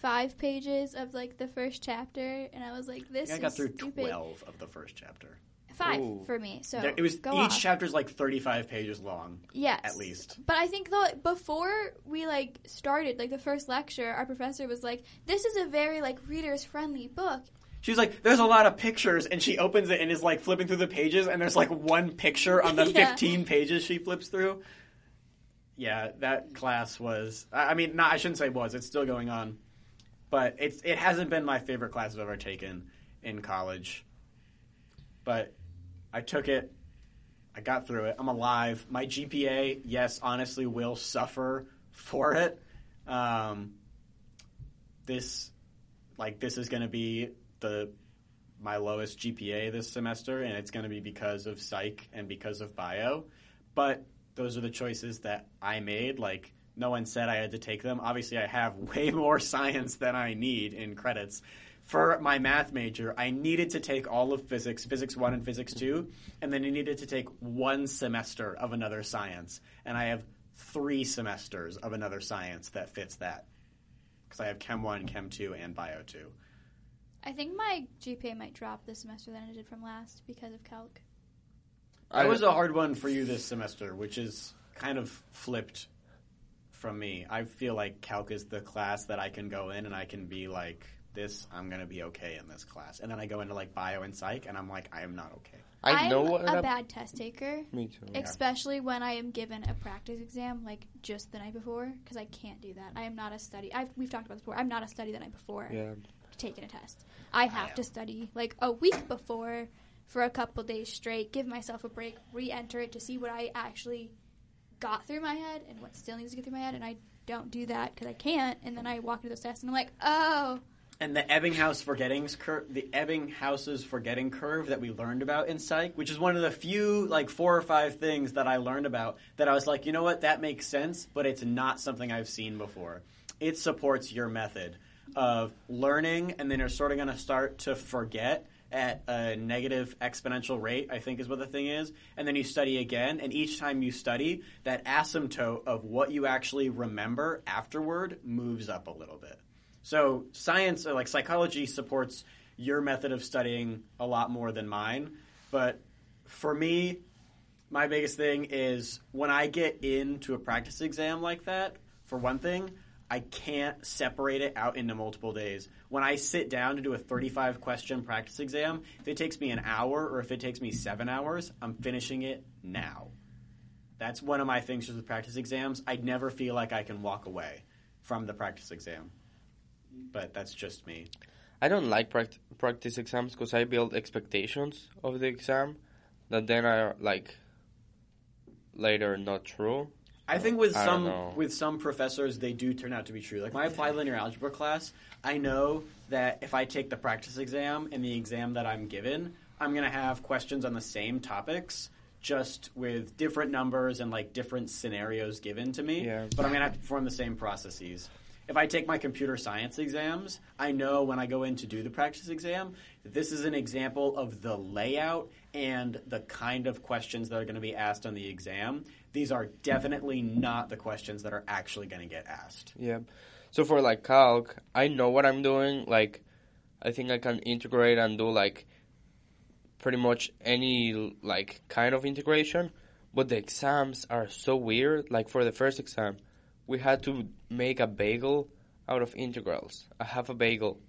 5 pages of the first chapter, and I was like, "This." I got through stupid. 12 of the first chapter. 5 Ooh. For me, so yeah, it was go each chapter is 35 pages long. Yes, at least. But I think though, before we started the first lecture, our professor was like, "This is a very readers friendly book." She's like, there's a lot of pictures, and she opens it and is flipping through the pages, and there's one picture on the 15 pages she flips through. Yeah, that class was. I mean, no, I shouldn't say was. It's still going on. But it hasn't been my favorite class I've ever taken in college. But I took it. I got through it. I'm alive. My GPA, yes, honestly, will suffer for it. This is going to be my lowest GPA this semester, and it's going to be because of psych and because of bio. But those are the choices that I made, no one said I had to take them. Obviously, I have way more science than I need in credits. For my math major, I needed to take all of physics 1 and physics 2, and then I needed to take 1 semester of another science. And I have 3 semesters of another science that fits that because I have Chem 1, Chem 2, and Bio 2. I think my GPA might drop this semester than it did from last because of calc. That was a hard one for you this semester, which is kind of flipped from me. I feel like calc is the class that I can go in and I can be this, I'm going to be okay in this class. And then I go into bio and psych and I'm I am not okay. I'm a bad test taker. Me too. Especially when I am given a practice exam just the night before, because I can't do that. I am not a study. We've talked about this before. I'm not a study the night before to taking a test. I have to study a week before for a couple days straight, give myself a break, re-enter it to see what I actually got through my head and what still needs to get through my head, and I don't do that because I can't, and then I walk into those tests and I'm like, oh. And the Ebbinghouse's forgetting curve that we learned about in psych, which is one of the few 4 or 5 things that I learned about that I was like, you know what, that makes sense, but it's not something I've seen before. It supports your method of learning, and then you're sort of going to start to forget at a negative exponential rate, I think is what the thing is. And then you study again, and each time you study, that asymptote of what you actually remember afterward moves up a little bit. So science, psychology, supports your method of studying a lot more than mine. But for me, my biggest thing is when I get into a practice exam like that, for one thing, I can't separate it out into multiple days. When I sit down to do a 35-question practice exam, if it takes me an hour or if it takes me 7 hours, I'm finishing it now. That's one of my things with practice exams. I never feel like I can walk away from the practice exam. But that's just me. I don't like practice exams because I build expectations of the exam that then are, later not true. I think with some professors, they do turn out to be true. My applied linear algebra class, I know that if I take the practice exam and the exam that I'm given, I'm going to have questions on the same topics, just with different numbers and, different scenarios given to me. Yeah. But I'm going to have to perform the same processes. If I take my computer science exams, I know when I go in to do the practice exam, that this is an example of the layout and the kind of questions that are going to be asked on the exam. These are definitely not the questions that are actually going to get asked. Yeah. So for, calc, I know what I'm doing. I think I can integrate and do, pretty much any, kind of integration. But the exams are so weird. For the first exam, we had to make a bagel out of integrals. I have a bagel.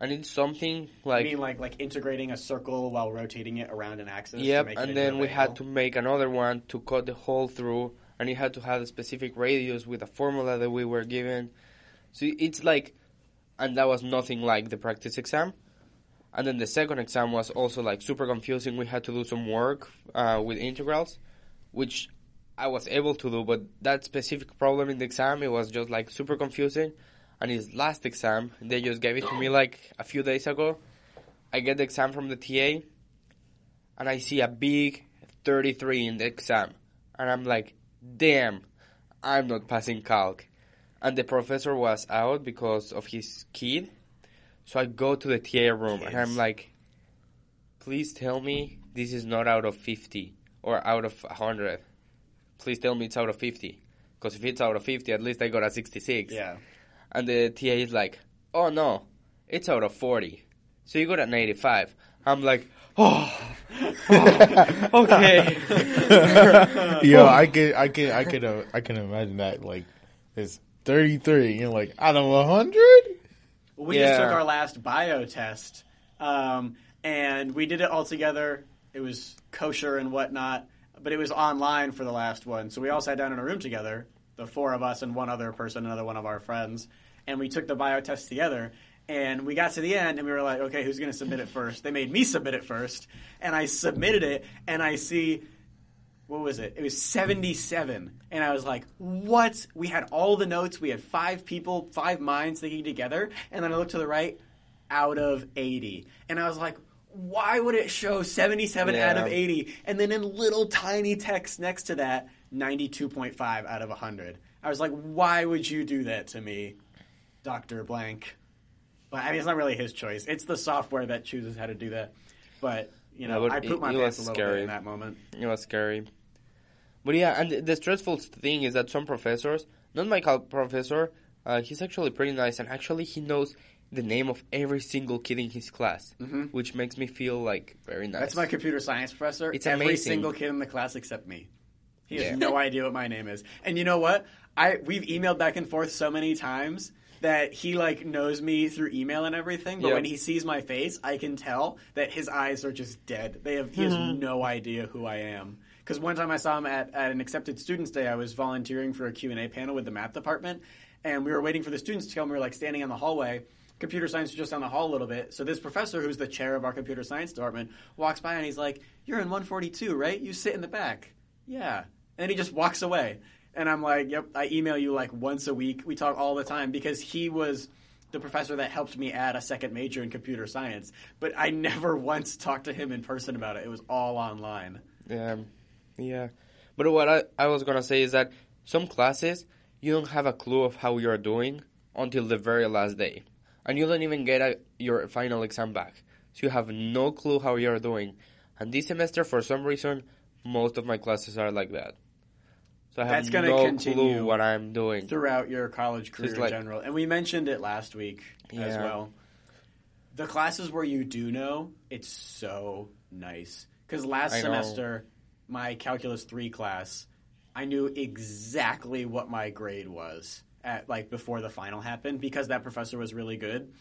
And it's something like... You mean like integrating a circle while rotating it around an axis? Yep, and then we had to make another one to cut the hole through. And it had to have a specific radius with a formula that we were given. So it's And that was nothing like the practice exam. And then the second exam was also super confusing. We had to do some work with integrals, which... I was able to do, but that specific problem in the exam, it was just super confusing. And his last exam, they just gave it to me a few days ago. I get the exam from the TA, and I see a big 33 in the exam. And I'm like, damn, I'm not passing calc. And the professor was out because of his kid. So I go to the TA room, and I'm like, please tell me this is not out of 50 or out of 100. Please tell me it's out of 50. Because if it's out of 50, at least I got a 66. Yeah. And the TA is like, oh, no, it's out of 40. So you got an 85. I'm like, okay. Yo, I can imagine that. Like, it's 33. You're like, out of 100? We just took our last bio test, and we did it all together. It was kosher and whatnot, but it was online for the last one. So we all sat down in a room together, the four of us and one other person, another one of our friends, and we took the bio test together. And we got to the end, and we were like, okay, who's going to submit it first? They made me submit it first, and I submitted it, and I see – what was it? It was 77. And I was like, what? We had all the notes. We had 5 people, 5 minds thinking together. And then I looked to the right, out of 80. And I was like, why would it show 77 out of 80? And then in little tiny text next to that, 92.5 out of 100. I was like, why would you do that to me, Dr. Blank? But I mean, it's not really his choice. It's the software that chooses how to do that. But, you know, I pooped my pants a little bit in that moment. It was scary. But yeah, and the stressful thing is that some professors, not my professor, he's actually pretty nice, and actually he knows the name of every single kid in his class, which makes me feel like very nice. That's my computer science professor. It's every single kid in the class except me. He has no idea what my name is. And you know what? We've emailed back and forth so many times that he, like, knows me through email and everything, but when he sees my face, I can tell that his eyes are just dead. He has no idea who I am. Because one time I saw him at an accepted students' day. I was volunteering for a Q&A panel with the math department, and we were waiting for the students to come. We were, like, standing in the hallway. Computer science was just down the hall a little bit. So this professor, who's the chair of our computer science department, walks by, and he's like, you're in 142, right? You sit in the back. Yeah. And then he just walks away. And I'm like, yep, I email you like once a week. We talk all the time because he was the professor that helped me add a second major in computer science. But I never once talked to him in person about it. It was all online. Yeah. But what I was going to say is that some classes, you don't have a clue of how you're doing until the very last day. And you don't even get your final exam back. So you have no clue how you're doing. And this semester, for some reason, most of my classes are like that. So I have no clue what I'm doing throughout your college career in general. And we mentioned it last week as well. The classes where you do know, it's so nice. Because last semester, my Calculus 3 class, I knew exactly what my grade was at like before the final happened because that professor was really good.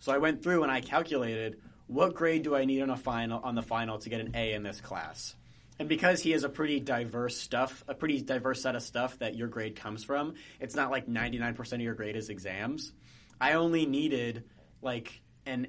So I went through and I calculated what grade do I need on the final to get an A in this class. And because he has a pretty diverse set of stuff that your grade comes from, it's not like 99% of your grade is exams. I only needed like an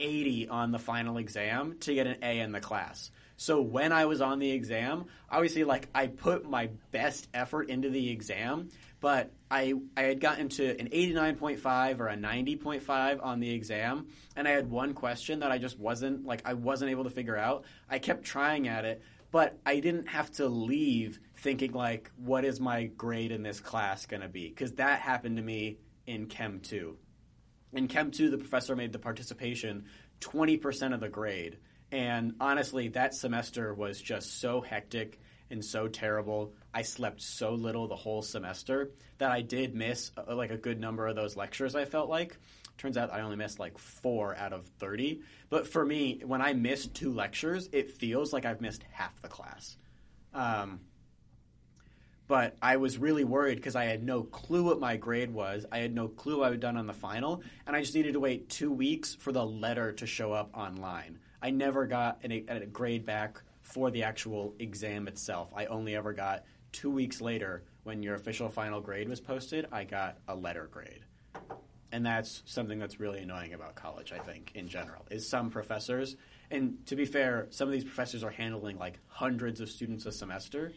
80 on the final exam to get an A in the class. So when I was on the exam, obviously like I put my best effort into the exam, but I had gotten to an 89.5 or a 90.5 on the exam, and I had one question that I just wasn't able to figure out. I kept trying at it. But I didn't have to leave thinking, like, what is my grade in this class going to be? Because that happened to me in Chem 2. In Chem 2, the professor made the participation 20% of the grade. And honestly, that semester was just so hectic and so terrible. I slept so little the whole semester that I did miss, like, a good number of those lectures, I felt like. Turns out I only missed like 4 out of 30. But for me, when I miss 2 lectures, it feels like I've missed half the class. But I was really worried because I had no clue what my grade was. I had no clue what I had done on the final. And I just needed to wait 2 weeks for the letter to show up online. I never got a grade back for the actual exam itself. I only ever got 2 weeks later when your official final grade was posted, I got a letter grade. And that's something that's really annoying about college, I think, in general, is some professors. And to be fair, some of these professors are handling, like, hundreds of students a semester.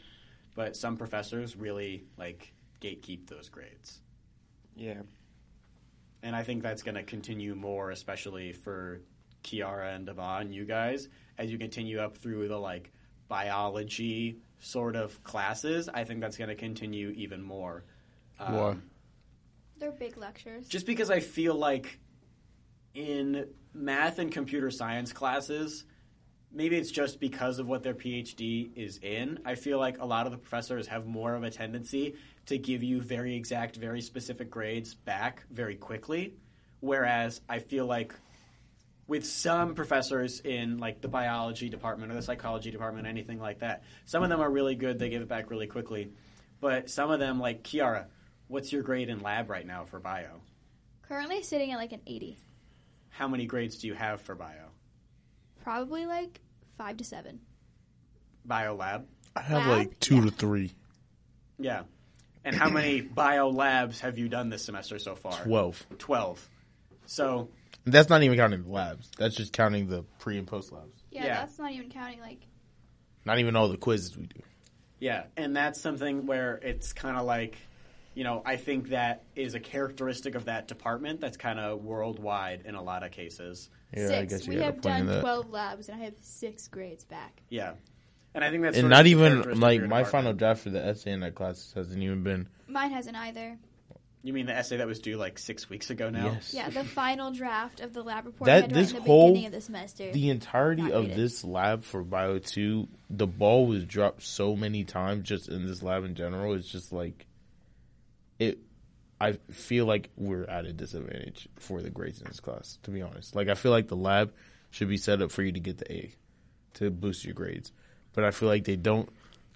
But some professors really, like, gatekeep those grades. Yeah. And I think that's going to continue more, especially for Kiara and Devon, you guys, as you continue up through the, like, biology sort of classes, I think that's going to continue even more. Why? They're big lectures. Just because I feel like in math and computer science classes, maybe it's just because of what their PhD is in, I feel like a lot of the professors have more of a tendency to give you very exact, very specific grades back very quickly, whereas I feel like with some professors in, like, the biology department or the psychology department, anything like that, some of them are really good. They give it back really quickly. But some of them, like, Kiara, what's your grade in lab right now for bio? Currently sitting at, like, an 80. How many grades do you have for bio? Probably, like, 5 to 7. Bio lab? I have, like, 2 to 3. Yeah. And how many bio labs have you done this semester so far? 12. So... that's not even counting the labs. That's just counting the pre and post labs. Yeah, that's not even counting, like... not even all the quizzes we do. Yeah, and that's something where it's kind of like, you know, I think that is a characteristic of that department that's kind of worldwide in a lot of cases. Yeah, I guess we have done 12 labs, and I have 6 grades back. Yeah, and I think that's... and not even, like, my final draft for the essay in that class hasn't even been... mine hasn't either. You mean the essay that was due, like, 6 weeks ago now? Yes. Yeah, the final draft of the lab report that this right at the beginning of the semester. The entirety of this lab for Bio 2, the ball was dropped so many times just in this lab in general. It's just like, I feel like we're at a disadvantage for the grades in this class, to be honest. Like, I feel like the lab should be set up for you to get the A, to boost your grades. But I feel like they don't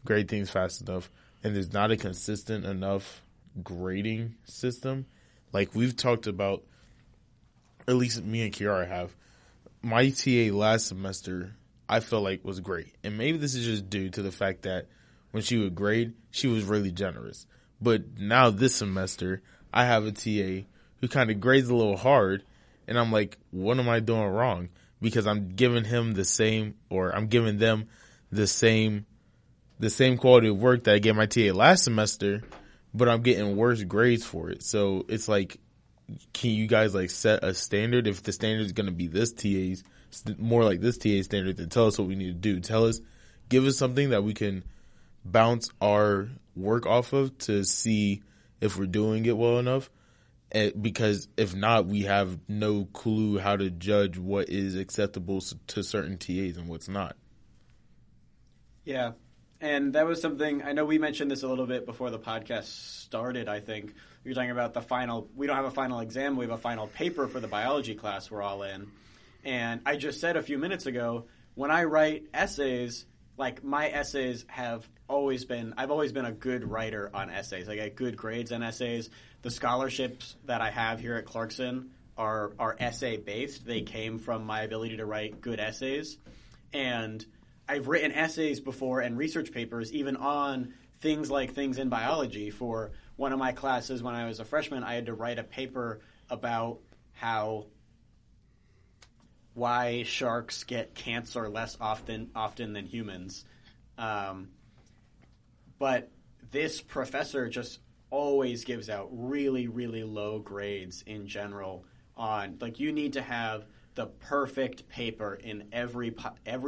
grade things fast enough, and there's not a consistent enough grading system. Like, we've talked about, at least me and Kiara have, my TA last semester I felt like was great, and maybe this is just due to the fact that when she would grade, she was really generous. But now this semester I have a TA who kind of grades a little hard, and I'm like, what am I doing wrong? Because I'm giving him the same, or I'm giving them the same quality of work that I gave my TA last semester, but I'm getting worse grades for it. So it's like, can you guys, like, set a standard? If the standard is going to be this TA's, more like this TA standard, then tell us what we need to do. Tell us, give us something that we can bounce our work off of to see if we're doing it well enough. Because if not, we have no clue how to judge what is acceptable to certain TAs and what's not. Yeah. And that was something, I know we mentioned this a little bit before the podcast started, I think. You're talking about the final, we don't have a final exam, we have a final paper for the biology class we're all in. And I just said a few minutes ago, when I write essays, like, my essays have always been, I've always been a good writer on essays. I get good grades on essays. The scholarships that I have here at Clarkson are essay-based. They came from my ability to write good essays. And I've written essays before and research papers even on things in biology. For one of my classes when I was a freshman, I had to write a paper about why sharks get cancer less often than humans. But this professor just always gives out really, really low grades in general on, like, you need to have the perfect paper in every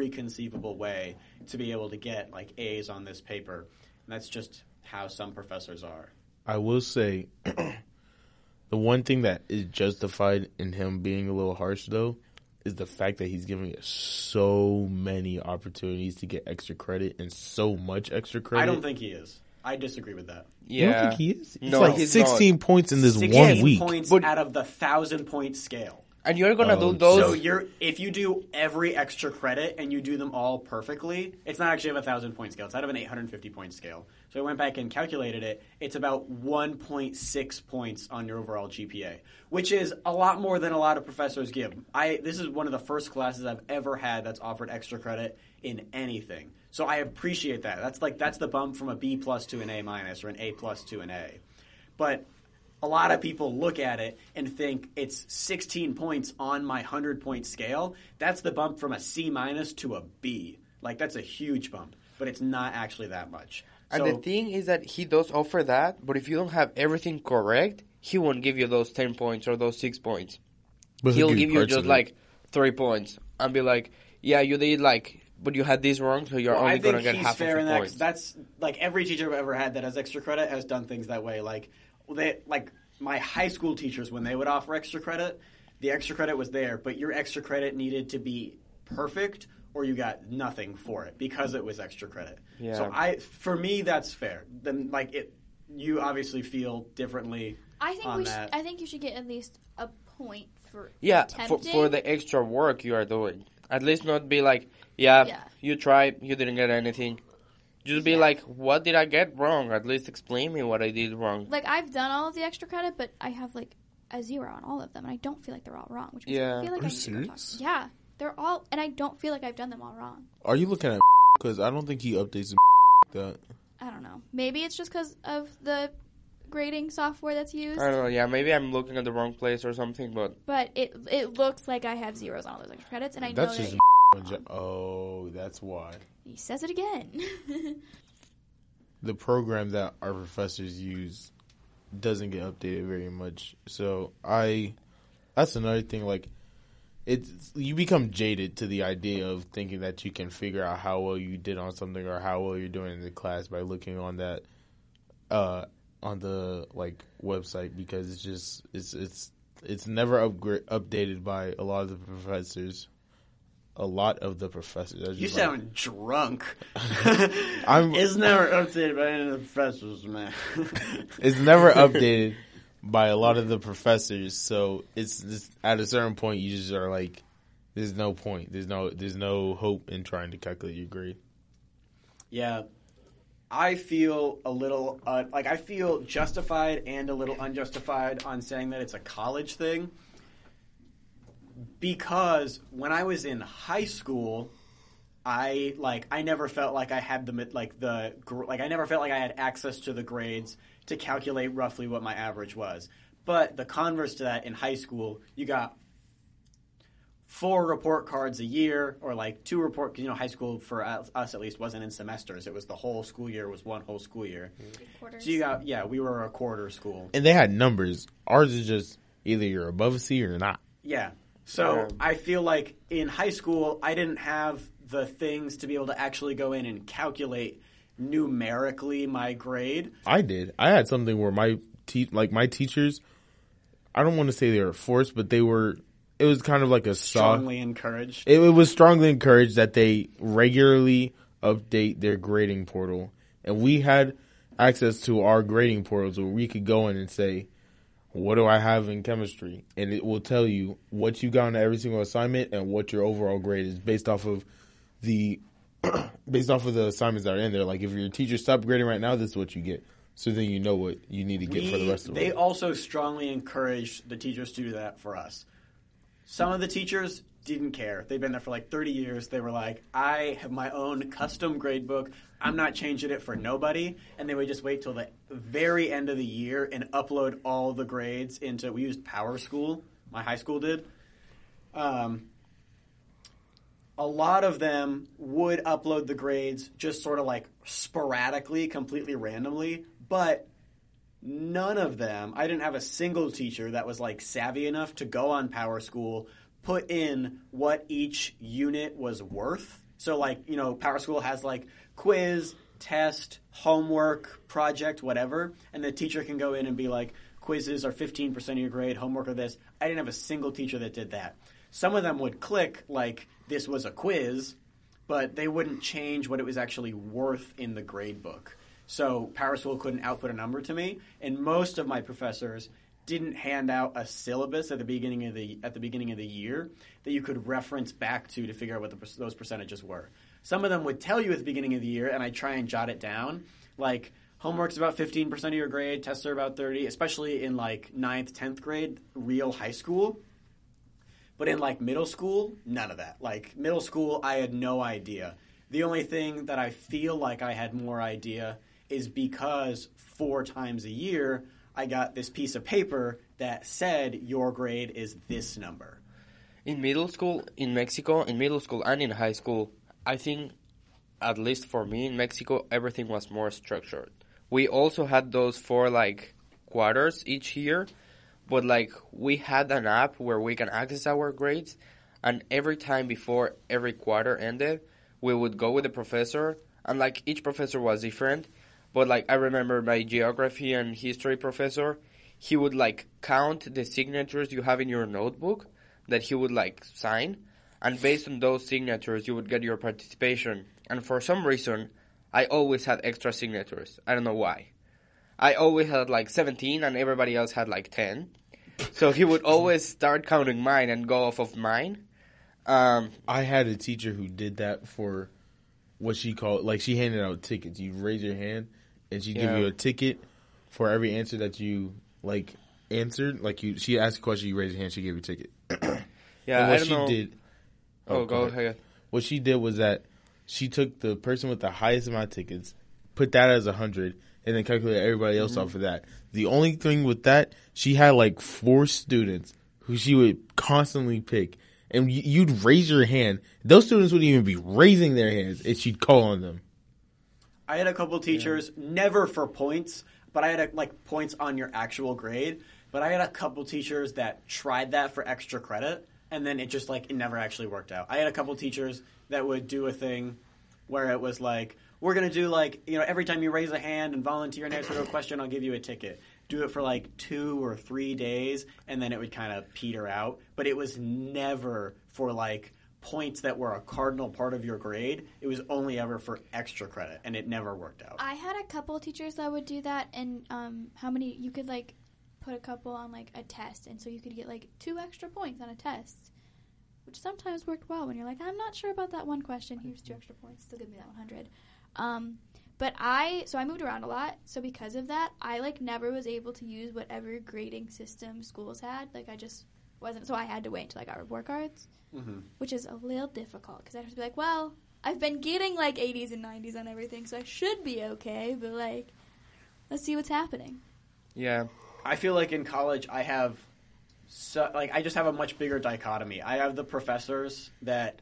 conceivable way to be able to get, like, A's on this paper. And that's just how some professors are. I will say the one thing that is justified in him being a little harsh, though, is the fact that he's giving us so many opportunities to get extra credit and so much extra credit. I don't think he is. I disagree with that. Yeah. You don't think he is? It's no, like 16 points in this 1 week. 16 points out of the 1,000-point scale. And you're going to do those? So if you do every extra credit and you do them all perfectly, it's not actually of a 1,000-point scale. It's out of an 850-point scale. So I went back and calculated it. It's about 1.6 points on your overall GPA, which is a lot more than a lot of professors give. This is one of the first classes I've ever had that's offered extra credit in anything. So I appreciate that. That's the bump from a B+ to an A- or an A+ to an A. But a lot of people look at it and think it's 16 points on my 100-point scale. That's the bump from a C- to a B. Like, that's a huge bump, but it's not actually that much. And the thing is that he does offer that, but if you don't have everything correct, he won't give you those 10 points or those 6 points. He'll give you just like 3 points and be like, yeah, you did like, but you had this wrong, so you're only going to get half of the points. That's like every teacher I've ever had that has extra credit has done things that way. Like they, like my high school teachers, when they would offer extra credit, the extra credit was there, but your extra credit needed to be perfect or you got nothing for it because it was extra credit. Yeah. So for me, that's fair. Then like it, you obviously feel differently. I think you should get at least a point for for the extra work you are doing. At least not be like, you tried, you didn't get anything. Just be like, what did I get wrong? At least explain me what I did wrong. Like, I've done all of the extra credit, but I have, like, a zero on all of them, and I don't feel like they're all wrong. Which means I feel like yeah, they're all, and I don't feel like I've done them all wrong. Are you looking at because I don't think he updates him like that. I don't know. Maybe it's just because of the grading software that's used. I don't know. Yeah, maybe I'm looking at the wrong place or something, but it looks like I have zeros on all those extra credits, and I know that. Oh, that's why. He says it again. The program that our professors use doesn't get updated very much. So that's another thing. Like, you become jaded to the idea of thinking that you can figure out how well you did on something or how well you're doing in the class by looking on that, on the like website because it's just it's never updated by a lot of the professors. A lot of the professors. You sound drunk. It's never updated by any of the professors, man. It's never updated by a lot of the professors, so it's at a certain point you just are like, there's no point. There's no hope in trying to calculate your grade. Yeah, I feel a little I feel justified and a little unjustified on saying that it's a college thing. Because when I was in high school, I never felt like I had access to the grades to calculate roughly what my average was. But the converse to that, in high school, you got 4 report cards a year, or like 2 report. You know, high school for us at least wasn't in semesters; it was the whole school year. It was one whole school year. Quarters. So you got we were a quarter school, and they had numbers. Ours is just either you're above a C or not. Yeah. So I feel like in high school, I didn't have the things to be able to actually go in and calculate numerically my grade. I did. I had something where my teachers, I don't want to say they were forced, but it was kind of like a strongly encouraged. It was strongly encouraged that they regularly update their grading portal. And we had access to our grading portals where we could go in and say, what do I have in chemistry? And it will tell you what you got on every single assignment and what your overall grade is based off of the assignments that are in there. Like, if your teacher stopped grading right now, this is what you get. So then you know what you need to get for the rest of the world. They also strongly encouraged the teachers to do that for us. Some of the teachers didn't care. They've been there for like 30 years. They were like, I have my own custom grade book. I'm not changing it for nobody. And they would just wait till the very end of the year and upload all the grades into – we used PowerSchool. My high school did. A lot of them would upload the grades just sort of like sporadically, completely randomly, but – none of them. I didn't have a single teacher that was like savvy enough to go on PowerSchool, put in what each unit was worth. So like, you know, PowerSchool has like quiz, test, homework, project, whatever. And the teacher can go in and be like, quizzes are 15% of your grade, homework or this. I didn't have a single teacher that did that. Some of them would click like this was a quiz, but they wouldn't change what it was actually worth in the grade book. So PowerSchool couldn't output a number to me, and most of my professors didn't hand out a syllabus at the beginning of the year that you could reference back to figure out what those percentages were. Some of them would tell you at the beginning of the year, and I try and jot it down, like homework's about 15% of your grade, tests are about 30%, especially in like 9th, 10th grade, real high school. But in like middle school, none of that. Like middle school, I had no idea. The only thing that I feel like I had more idea is because 4 times a year I got this piece of paper that said your grade is this number. In middle school, in Mexico, in middle school and in high school, I think, at least for me in Mexico, everything was more structured. We also had those 4 like quarters each year, but like we had an app where we can access our grades And every time before every quarter ended, we would go with the professor. And, like, each professor was different. But, like, I remember my geography and history professor, he would, like, count the signatures you have in your notebook that he would, like, sign. And based on those signatures, you would get your participation. And for some reason, I always had extra signatures. I don't know why. I always had, like, 17 and everybody else had, like, 10. So he would always start counting mine and go off of mine. I had a teacher who did that for what she called, like, she handed out tickets. You raise your hand and she'd give you a ticket for every answer that you, like, answered. Like, you, she asked a question, you raise your hand, she gave you a ticket. Yeah, I don't know. Go ahead. What she did was that she took the person with the highest amount of tickets, put that as 100, and then calculated everybody else off of that. The only thing with that, she had, like, 4 students who she would constantly pick. And you'd raise your hand. Those students wouldn't even be raising their hands, and she'd call on them. I had a couple teachers, never for points, but I had, like, points on your actual grade. But I had a couple teachers that tried that for extra credit, and then it just, like, it never actually worked out. I had a couple teachers that would do a thing where it was like, we're going to do, like, you know, every time you raise a hand and volunteer and answer a question, I'll give you a ticket. Do it for, like, 2 or 3 days, and then it would kind of peter out. But it was never for, like, points that were a cardinal part of your grade. It was only ever for extra credit, and it never worked out. I had a couple teachers that would do that, and how many – you could, like, put a couple on, like, a test, and so you could get, like, 2 extra points on a test, which sometimes worked well when you're like, I'm not sure about that one question. Here's 2 extra points. Still give me that 100. But I moved around a lot, so because of that, I, like, never was able to use whatever grading system schools had. Like, I just wasn't, so I had to wait until I got report cards, which is a little difficult, because I have to be like, well, I've been getting, like, 80s and 90s on everything, so I should be okay, but, like, let's see what's happening. Yeah. I feel like in college I have, I just have a much bigger dichotomy. I have the professors that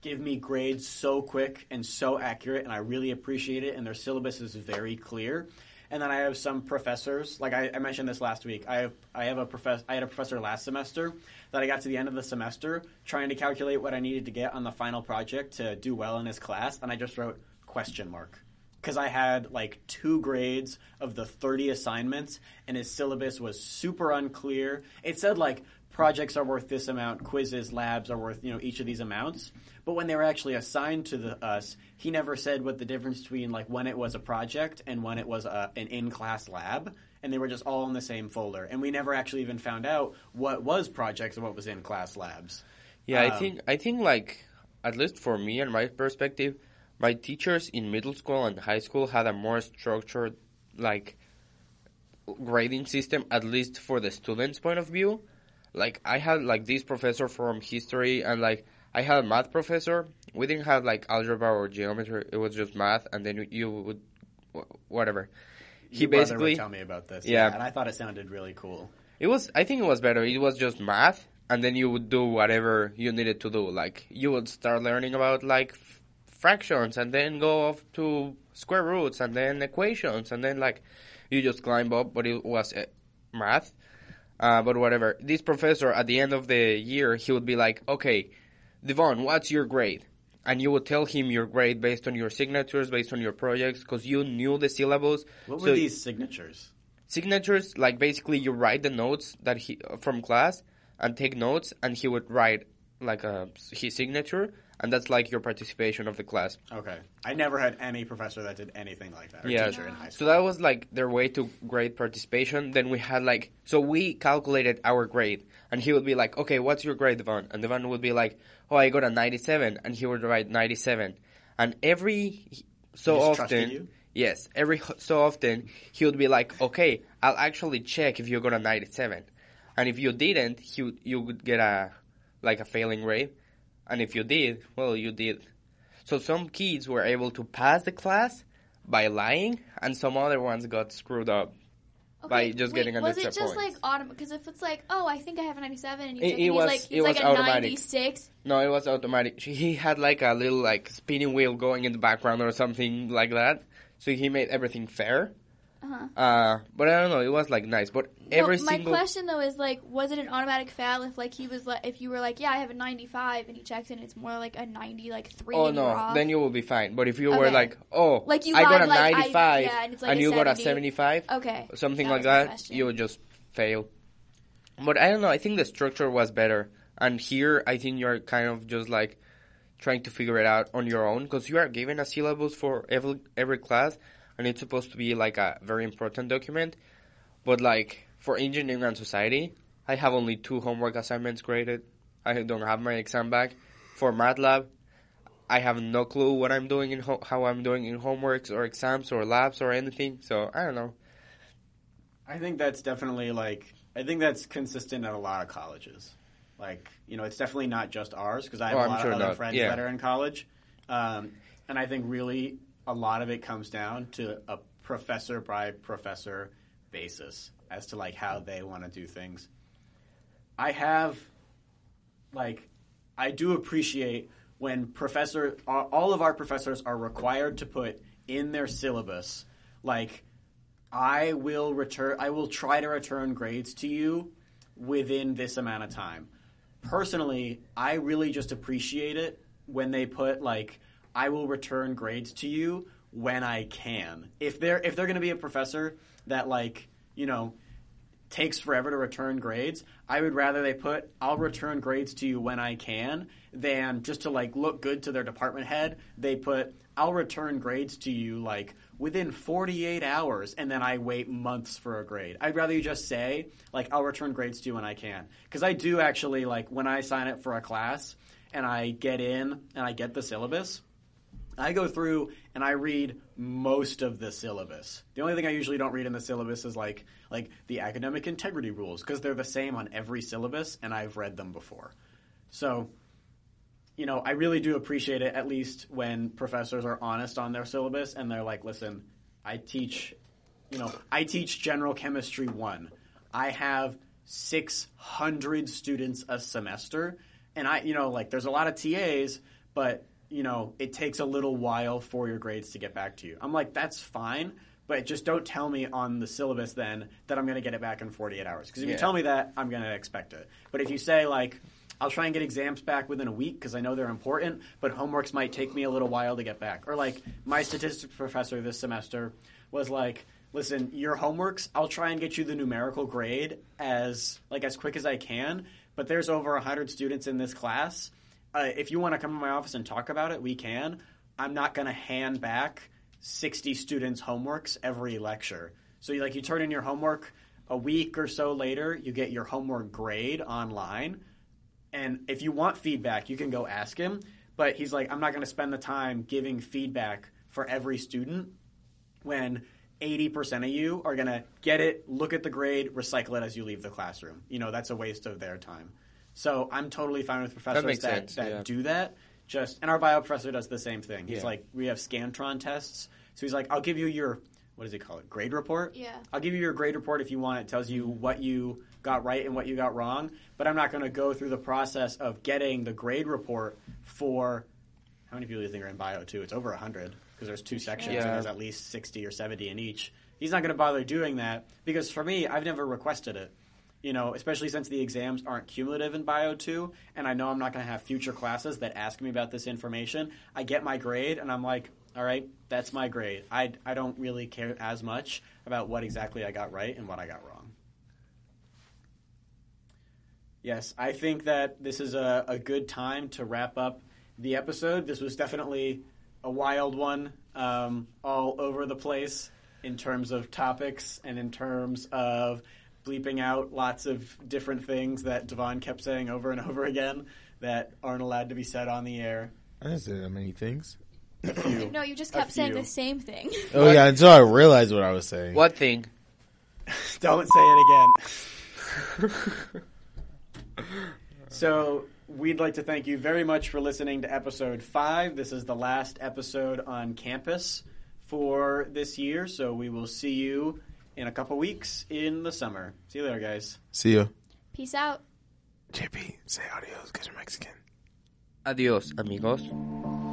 give me grades so quick and so accurate, and I really appreciate it, and their syllabus is very clear. And then I have some professors, like I mentioned this last week, I had a professor last semester that I got to the end of the semester trying to calculate what I needed to get on the final project to do well in his class, and I just wrote question mark. Because I had, like, 2 grades of the 30 assignments, and his syllabus was super unclear. It said, like, projects are worth this amount, quizzes, labs are worth, you know, each of these amounts. But when they were actually assigned to us, he never said what the difference between, like, when it was a project and when it was an in-class lab. And they were just all in the same folder. And we never actually even found out what was projects and what was in-class labs. Yeah, I think, like, at least for me and my perspective, my teachers in middle school and high school had a more structured, like, grading system, at least for the students' point of view. Like, I had, like, this professor from history, and, like, I had a math professor. We didn't have, like, algebra or geometry. It was just math, and then you would – whatever. He basically – tell me about this. Yeah. And I thought it sounded really cool. It was – I think it was better. It was just math, and then you would do whatever you needed to do. Like, you would start learning about, like, fractions, and then go off to square roots, and then equations, and then, like, you just climb up, but it was math. But whatever. This professor, at the end of the year, he would be like, okay, Devon, what's your grade? And you would tell him your grade based on your signatures, based on your projects, because you knew the syllabus. What were these signatures? Signatures, like, basically you write the notes that he from class and take notes, and he would write, like, his signature. And that's, like, your participation of the class. Okay. I never had any professor that did anything like that, or teacher in high school. So that was, like, their way to grade participation. Then we had, like – so we calculated our grade. And he would be like, okay, what's your grade, Devon? And Devon would be like, oh, I got a 97. And he would write 97. And every – so often – you? Yes. Every so often he would be like, okay, I'll actually check if you got a 97. And if you didn't, you would get a – like a failing grade. And if you did, well, you did. So some kids were able to pass the class by lying, and some other ones got screwed up by just getting an extra point. Was it just like automatic? Because if it's like, oh, I think I have a 97, and he's like a 96. No, it was automatic. He had like a little like spinning wheel going in the background or something like that. So he made everything fair. But I don't know. It was like nice. But my question though is like, was it an automatic fail if like he was like, if you were like, yeah, I have a 95, and he checks in, it's more like a 90, like 3. Oh no, then you will be fine. But if you were like, oh, like you got a 95, and you got a 75, okay, something like that, you would just fail. But I don't know. I think the structure was better. And here, I think you're kind of just like trying to figure it out on your own, because you are given a syllabus for every class, and it's supposed to be like a very important document. But like for engineering and society, I have only 2 homework assignments graded. I don't have my exam back. For MATLAB, I have no clue what I'm doing in how I'm doing in homeworks or exams or labs or anything. So I don't know. I think that's definitely like, I think that's consistent at a lot of colleges. Like, you know, it's definitely not just ours, because I have a lot of other friends that are in college. And I think really a lot of it comes down to a professor-by-professor basis as to, like, how they want to do things. I have, like, I do appreciate when all of our professors are required to put in their syllabus, like, I will try to return grades to you within this amount of time. Personally, I really just appreciate it when they put, like, I will return grades to you when I can. If they're going to be a professor that, like, you know, takes forever to return grades, I would rather they put, I'll return grades to you when I can, than just to, like, look good to their department head. They put, I'll return grades to you, like, within 48 hours, and then I wait months for a grade. I'd rather you just say, like, I'll return grades to you when I can. Because I do actually, like, when I sign up for a class and I get in and I get the syllabus, I go through and I read most of the syllabus. The only thing I usually don't read in the syllabus is, like the academic integrity rules, because they're the same on every syllabus, and I've read them before. So, you know, I really do appreciate it, at least when professors are honest on their syllabus and they're like, listen, I teach general chemistry 1. I have 600 students a semester, and I, you know, like, there's a lot of TAs, but, you know, it takes a little while for your grades to get back to you. I'm like, that's fine, but just don't tell me on the syllabus then that I'm going to get it back in 48 hours. Because if you tell me that, I'm going to expect it. But if you say, like, I'll try and get exams back within a week because I know they're important, but homeworks might take me a little while to get back. Or, like, my statistics professor this semester was like, listen, your homeworks, I'll try and get you the numerical grade as quick as I can, but there's over 100 students in this class. If you want to come to my office and talk about it, we can. I'm not going to hand back 60 students' homeworks every lecture. So, you, like, you turn in your homework a week or so later, you get your homework grade online. And if you want feedback, you can go ask him. But he's like, I'm not going to spend the time giving feedback for every student when 80% of you are going to get it, look at the grade, recycle it as you leave the classroom. You know, that's a waste of their time. So I'm totally fine with professors that do that. Just, and our bio professor does the same thing. He's like, we have Scantron tests. So he's like, I'll give you your, what does he call it, grade report? Yeah. I'll give you your grade report if you want. It tells you what you got right and what you got wrong, but I'm not going to go through the process of getting the grade report for how many people do you think are in bio too? It's over 100 because there's 2 sections and there's at least 60 or 70 in each. He's not going to bother doing that because for me, I've never requested it, you know, especially since the exams aren't cumulative in bio too, and I know I'm not going to have future classes that ask me about this information. I get my grade and I'm like, all right, that's my grade. I don't really care as much about what exactly I got right and what I got wrong. Yes, I think that this is a good time to wrap up the episode. This was definitely a wild one, all over the place in terms of topics and in terms of bleeping out lots of different things that Devon kept saying over and over again that aren't allowed to be said on the air. I didn't say that many things. No, you just kept saying the same thing. Oh, yeah, until I realized what I was saying. What thing? Don't say it again. So we'd like to thank you very much for listening to episode 5. This is the last episode on campus for this year, so we will see you in a couple weeks in the summer. See you later, guys. See you. Peace out. JP, say adios because you're Mexican. Adios, amigos.